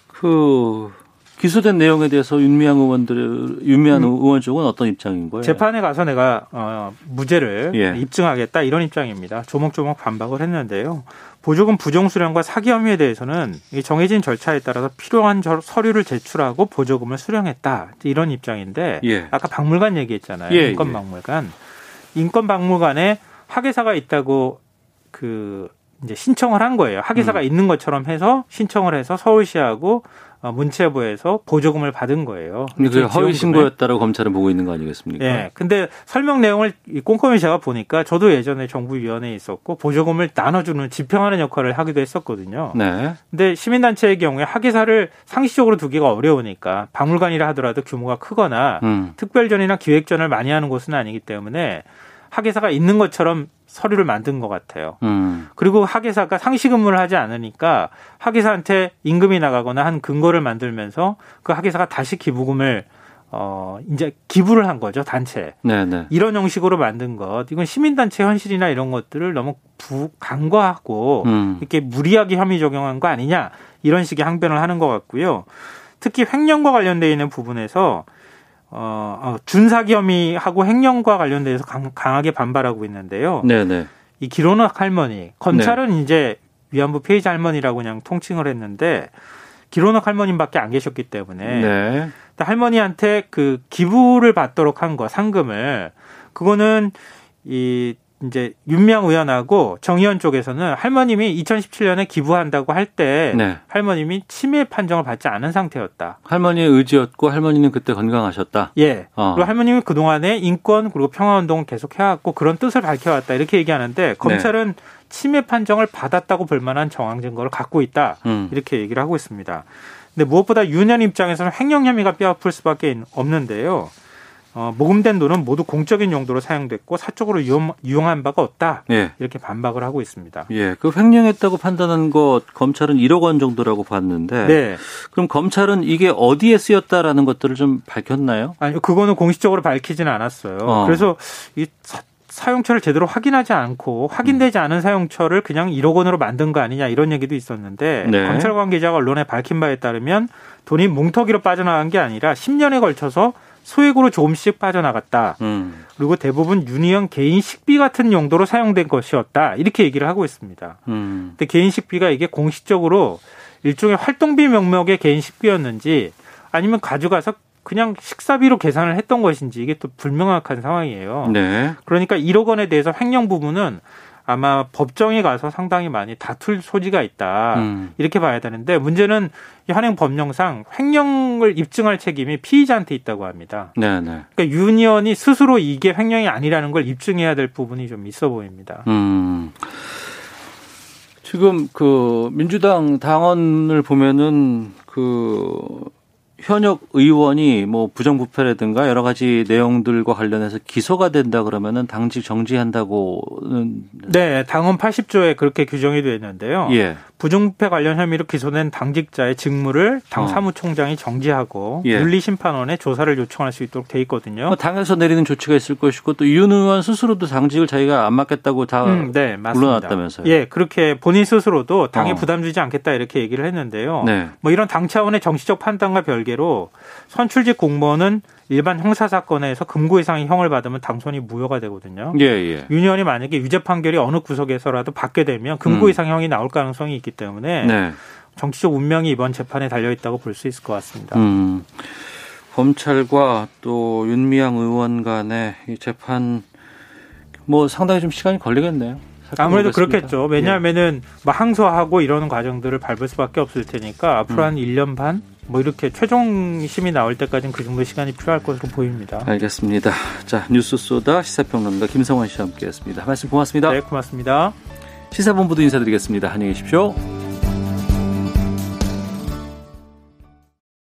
그 기소된 내용에 대해서 윤미향 의원 쪽은 어떤 입장인 거예요? 재판에 가서 내가 무죄를 예. 입증하겠다 이런 입장입니다. 조목조목 반박을 했는데요. 보조금 부정수령과 사기 혐의에 대해서는 정해진 절차에 따라서 필요한 서류를 제출하고 보조금을 수령했다. 이런 입장인데 예. 아까 박물관 얘기했잖아요. 예, 인권박물관. 예. 인권박물관에 학예사가 있다고 그 이제 신청을 한 거예요. 학예사가 있는 것처럼 해서 신청을 해서 서울시하고 문체부에서 보조금을 받은 거예요. 그게 허위 신고였다라고 검찰은 보고 있는 거 아니겠습니까? 네. 근데 설명 내용을 꼼꼼히 제가 보니까 저도 예전에 정부위원회에 있었고 보조금을 나눠주는 집행하는 역할을 하기도 했었거든요. 네. 근데 시민단체의 경우에 학예사를 상시적으로 두기가 어려우니까 박물관이라 하더라도 규모가 크거나 특별전이나 기획전을 많이 하는 곳은 아니기 때문에 학예사가 있는 것처럼 서류를 만든 것 같아요. 그리고 학예사가 상시 근무를 하지 않으니까 학예사한테 임금이 나가거나 한 근거를 만들면서 그 학예사가 다시 기부금을 이제 기부를 한 거죠 단체. 네네. 이런 형식으로 만든 것. 이건 시민단체 현실이나 이런 것들을 너무 강과하고 이렇게 무리하게 혐의 적용한 거 아니냐 이런 식의 항변을 하는 것 같고요. 특히 횡령과 관련돼 있는 부분에서. 준사기 혐의하고 횡령과 관련돼서 강하게 반발하고 있는데요. 네네. 이 길원옥 할머니, 검찰은 네. 이제 위안부 피해자 할머니라고 그냥 통칭을 했는데 길원옥 할머님밖에 안 계셨기 때문에 네. 할머니한테 그 기부를 받도록 한 거 상금을 그거는 이 이제 윤미향 의원하고 정 의원 쪽에서는 할머님이 2017년에 기부한다고 할 때 네. 할머님이 치매 판정을 받지 않은 상태였다. 할머니의 의지였고 할머니는 그때 건강하셨다. 예. 그리고 할머님이 그동안에 인권 그리고 평화운동을 계속 해왔고 그런 뜻을 밝혀왔다 이렇게 얘기하는데 검찰은 네. 치매 판정을 받았다고 볼 만한 정황 증거를 갖고 있다. 이렇게 얘기를 하고 있습니다. 근데 무엇보다 윤현 입장에서는 횡령 혐의가 뼈아플 수밖에 없는데요. 모금된 돈은 모두 공적인 용도로 사용됐고 사적으로 유용한 바가 없다. 예. 이렇게 반박을 하고 있습니다. 예, 그 횡령했다고 판단한 것 검찰은 1억 원 정도라고 봤는데 네. 그럼 검찰은 이게 어디에 쓰였다라는 것들을 좀 밝혔나요? 아니요. 그거는 공식적으로 밝히지는 않았어요. 그래서 이 사용처를 제대로 확인하지 않고 확인되지 않은 사용처를 그냥 1억 원으로 만든 거 아니냐 이런 얘기도 있었는데 네. 검찰 관계자가 언론에 밝힌 바에 따르면 돈이 뭉텅이로 빠져나간 게 아니라 10년에 걸쳐서 소액으로 조금씩 빠져나갔다. 그리고 대부분 윤희영 개인 식비 같은 용도로 사용된 것이었다. 이렇게 얘기를 하고 있습니다. 근데 개인 식비가 이게 공식적으로 일종의 활동비 명목의 개인 식비였는지 아니면 가져가서 그냥 식사비로 계산을 했던 것인지 이게 또 불명확한 상황이에요. 네. 그러니까 1억 원에 대해서 횡령 부분은 아마 법정에 가서 상당히 많이 다툴 소지가 있다. 이렇게 봐야 되는데 문제는 이 한행 법령상 횡령을 입증할 책임이 피의자한테 있다고 합니다. 네네. 그러니까 윤 의원이 스스로 이게 횡령이 아니라는 걸 입증해야 될 부분이 좀 있어 보입니다. 지금 그 민주당 당원을 보면은 그 현역 의원이 뭐 부정부패라든가 여러 가지 내용들과 관련해서 기소가 된다 그러면은 당직 정지한다고는. 네, 당헌 80조에 그렇게 규정이 되어 있는데요. 예. 부정부패 관련 혐의로 기소된 당직자의 직무를 당 사무총장이 정지하고 예. 윤리심판원에 조사를 요청할 수 있도록 돼 있거든요. 당에서 내리는 조치가 있을 것이고 또 윤 의원 스스로도 당직을 자기가 안 맡겠다고 다 네, 물러났다면서요. 예, 그렇게 본인 스스로도 당에 부담 주지 않겠다 이렇게 얘기를 했는데요. 네. 뭐 이런 당 차원의 정치적 판단과 별개로 선출직 공무원은 일반 형사사건에서 금고 이상의 형을 받으면 당선이 무효가 되거든요. 예, 예. 윤 의원이 만약에 유죄 판결이 어느 구석에서라도 받게 되면 금고 이상 형이 나올 가능성이 있기 때문에 네. 정치적 운명이 이번 재판에 달려있다고 볼 수 있을 것 같습니다. 검찰과 또 윤미향 의원 간의 이 재판 뭐 상당히 좀 시간이 걸리겠네요. 아무래도 그렇겠죠. 왜냐하면은 막 항소하고 이러는 과정들을 밟을 수밖에 없을 테니까 앞으로 한 1년 반 뭐 이렇게 최종 심이 나올 때까지는 그 정도 시간이 필요할 것으로 보입니다. 알겠습니다. 자, 뉴스 쏘다 시사평론가 김성환 씨와 함께했습니다. 말씀 고맙습니다. 네, 고맙습니다. 시사본부도 인사드리겠습니다. 안녕히 계십시오.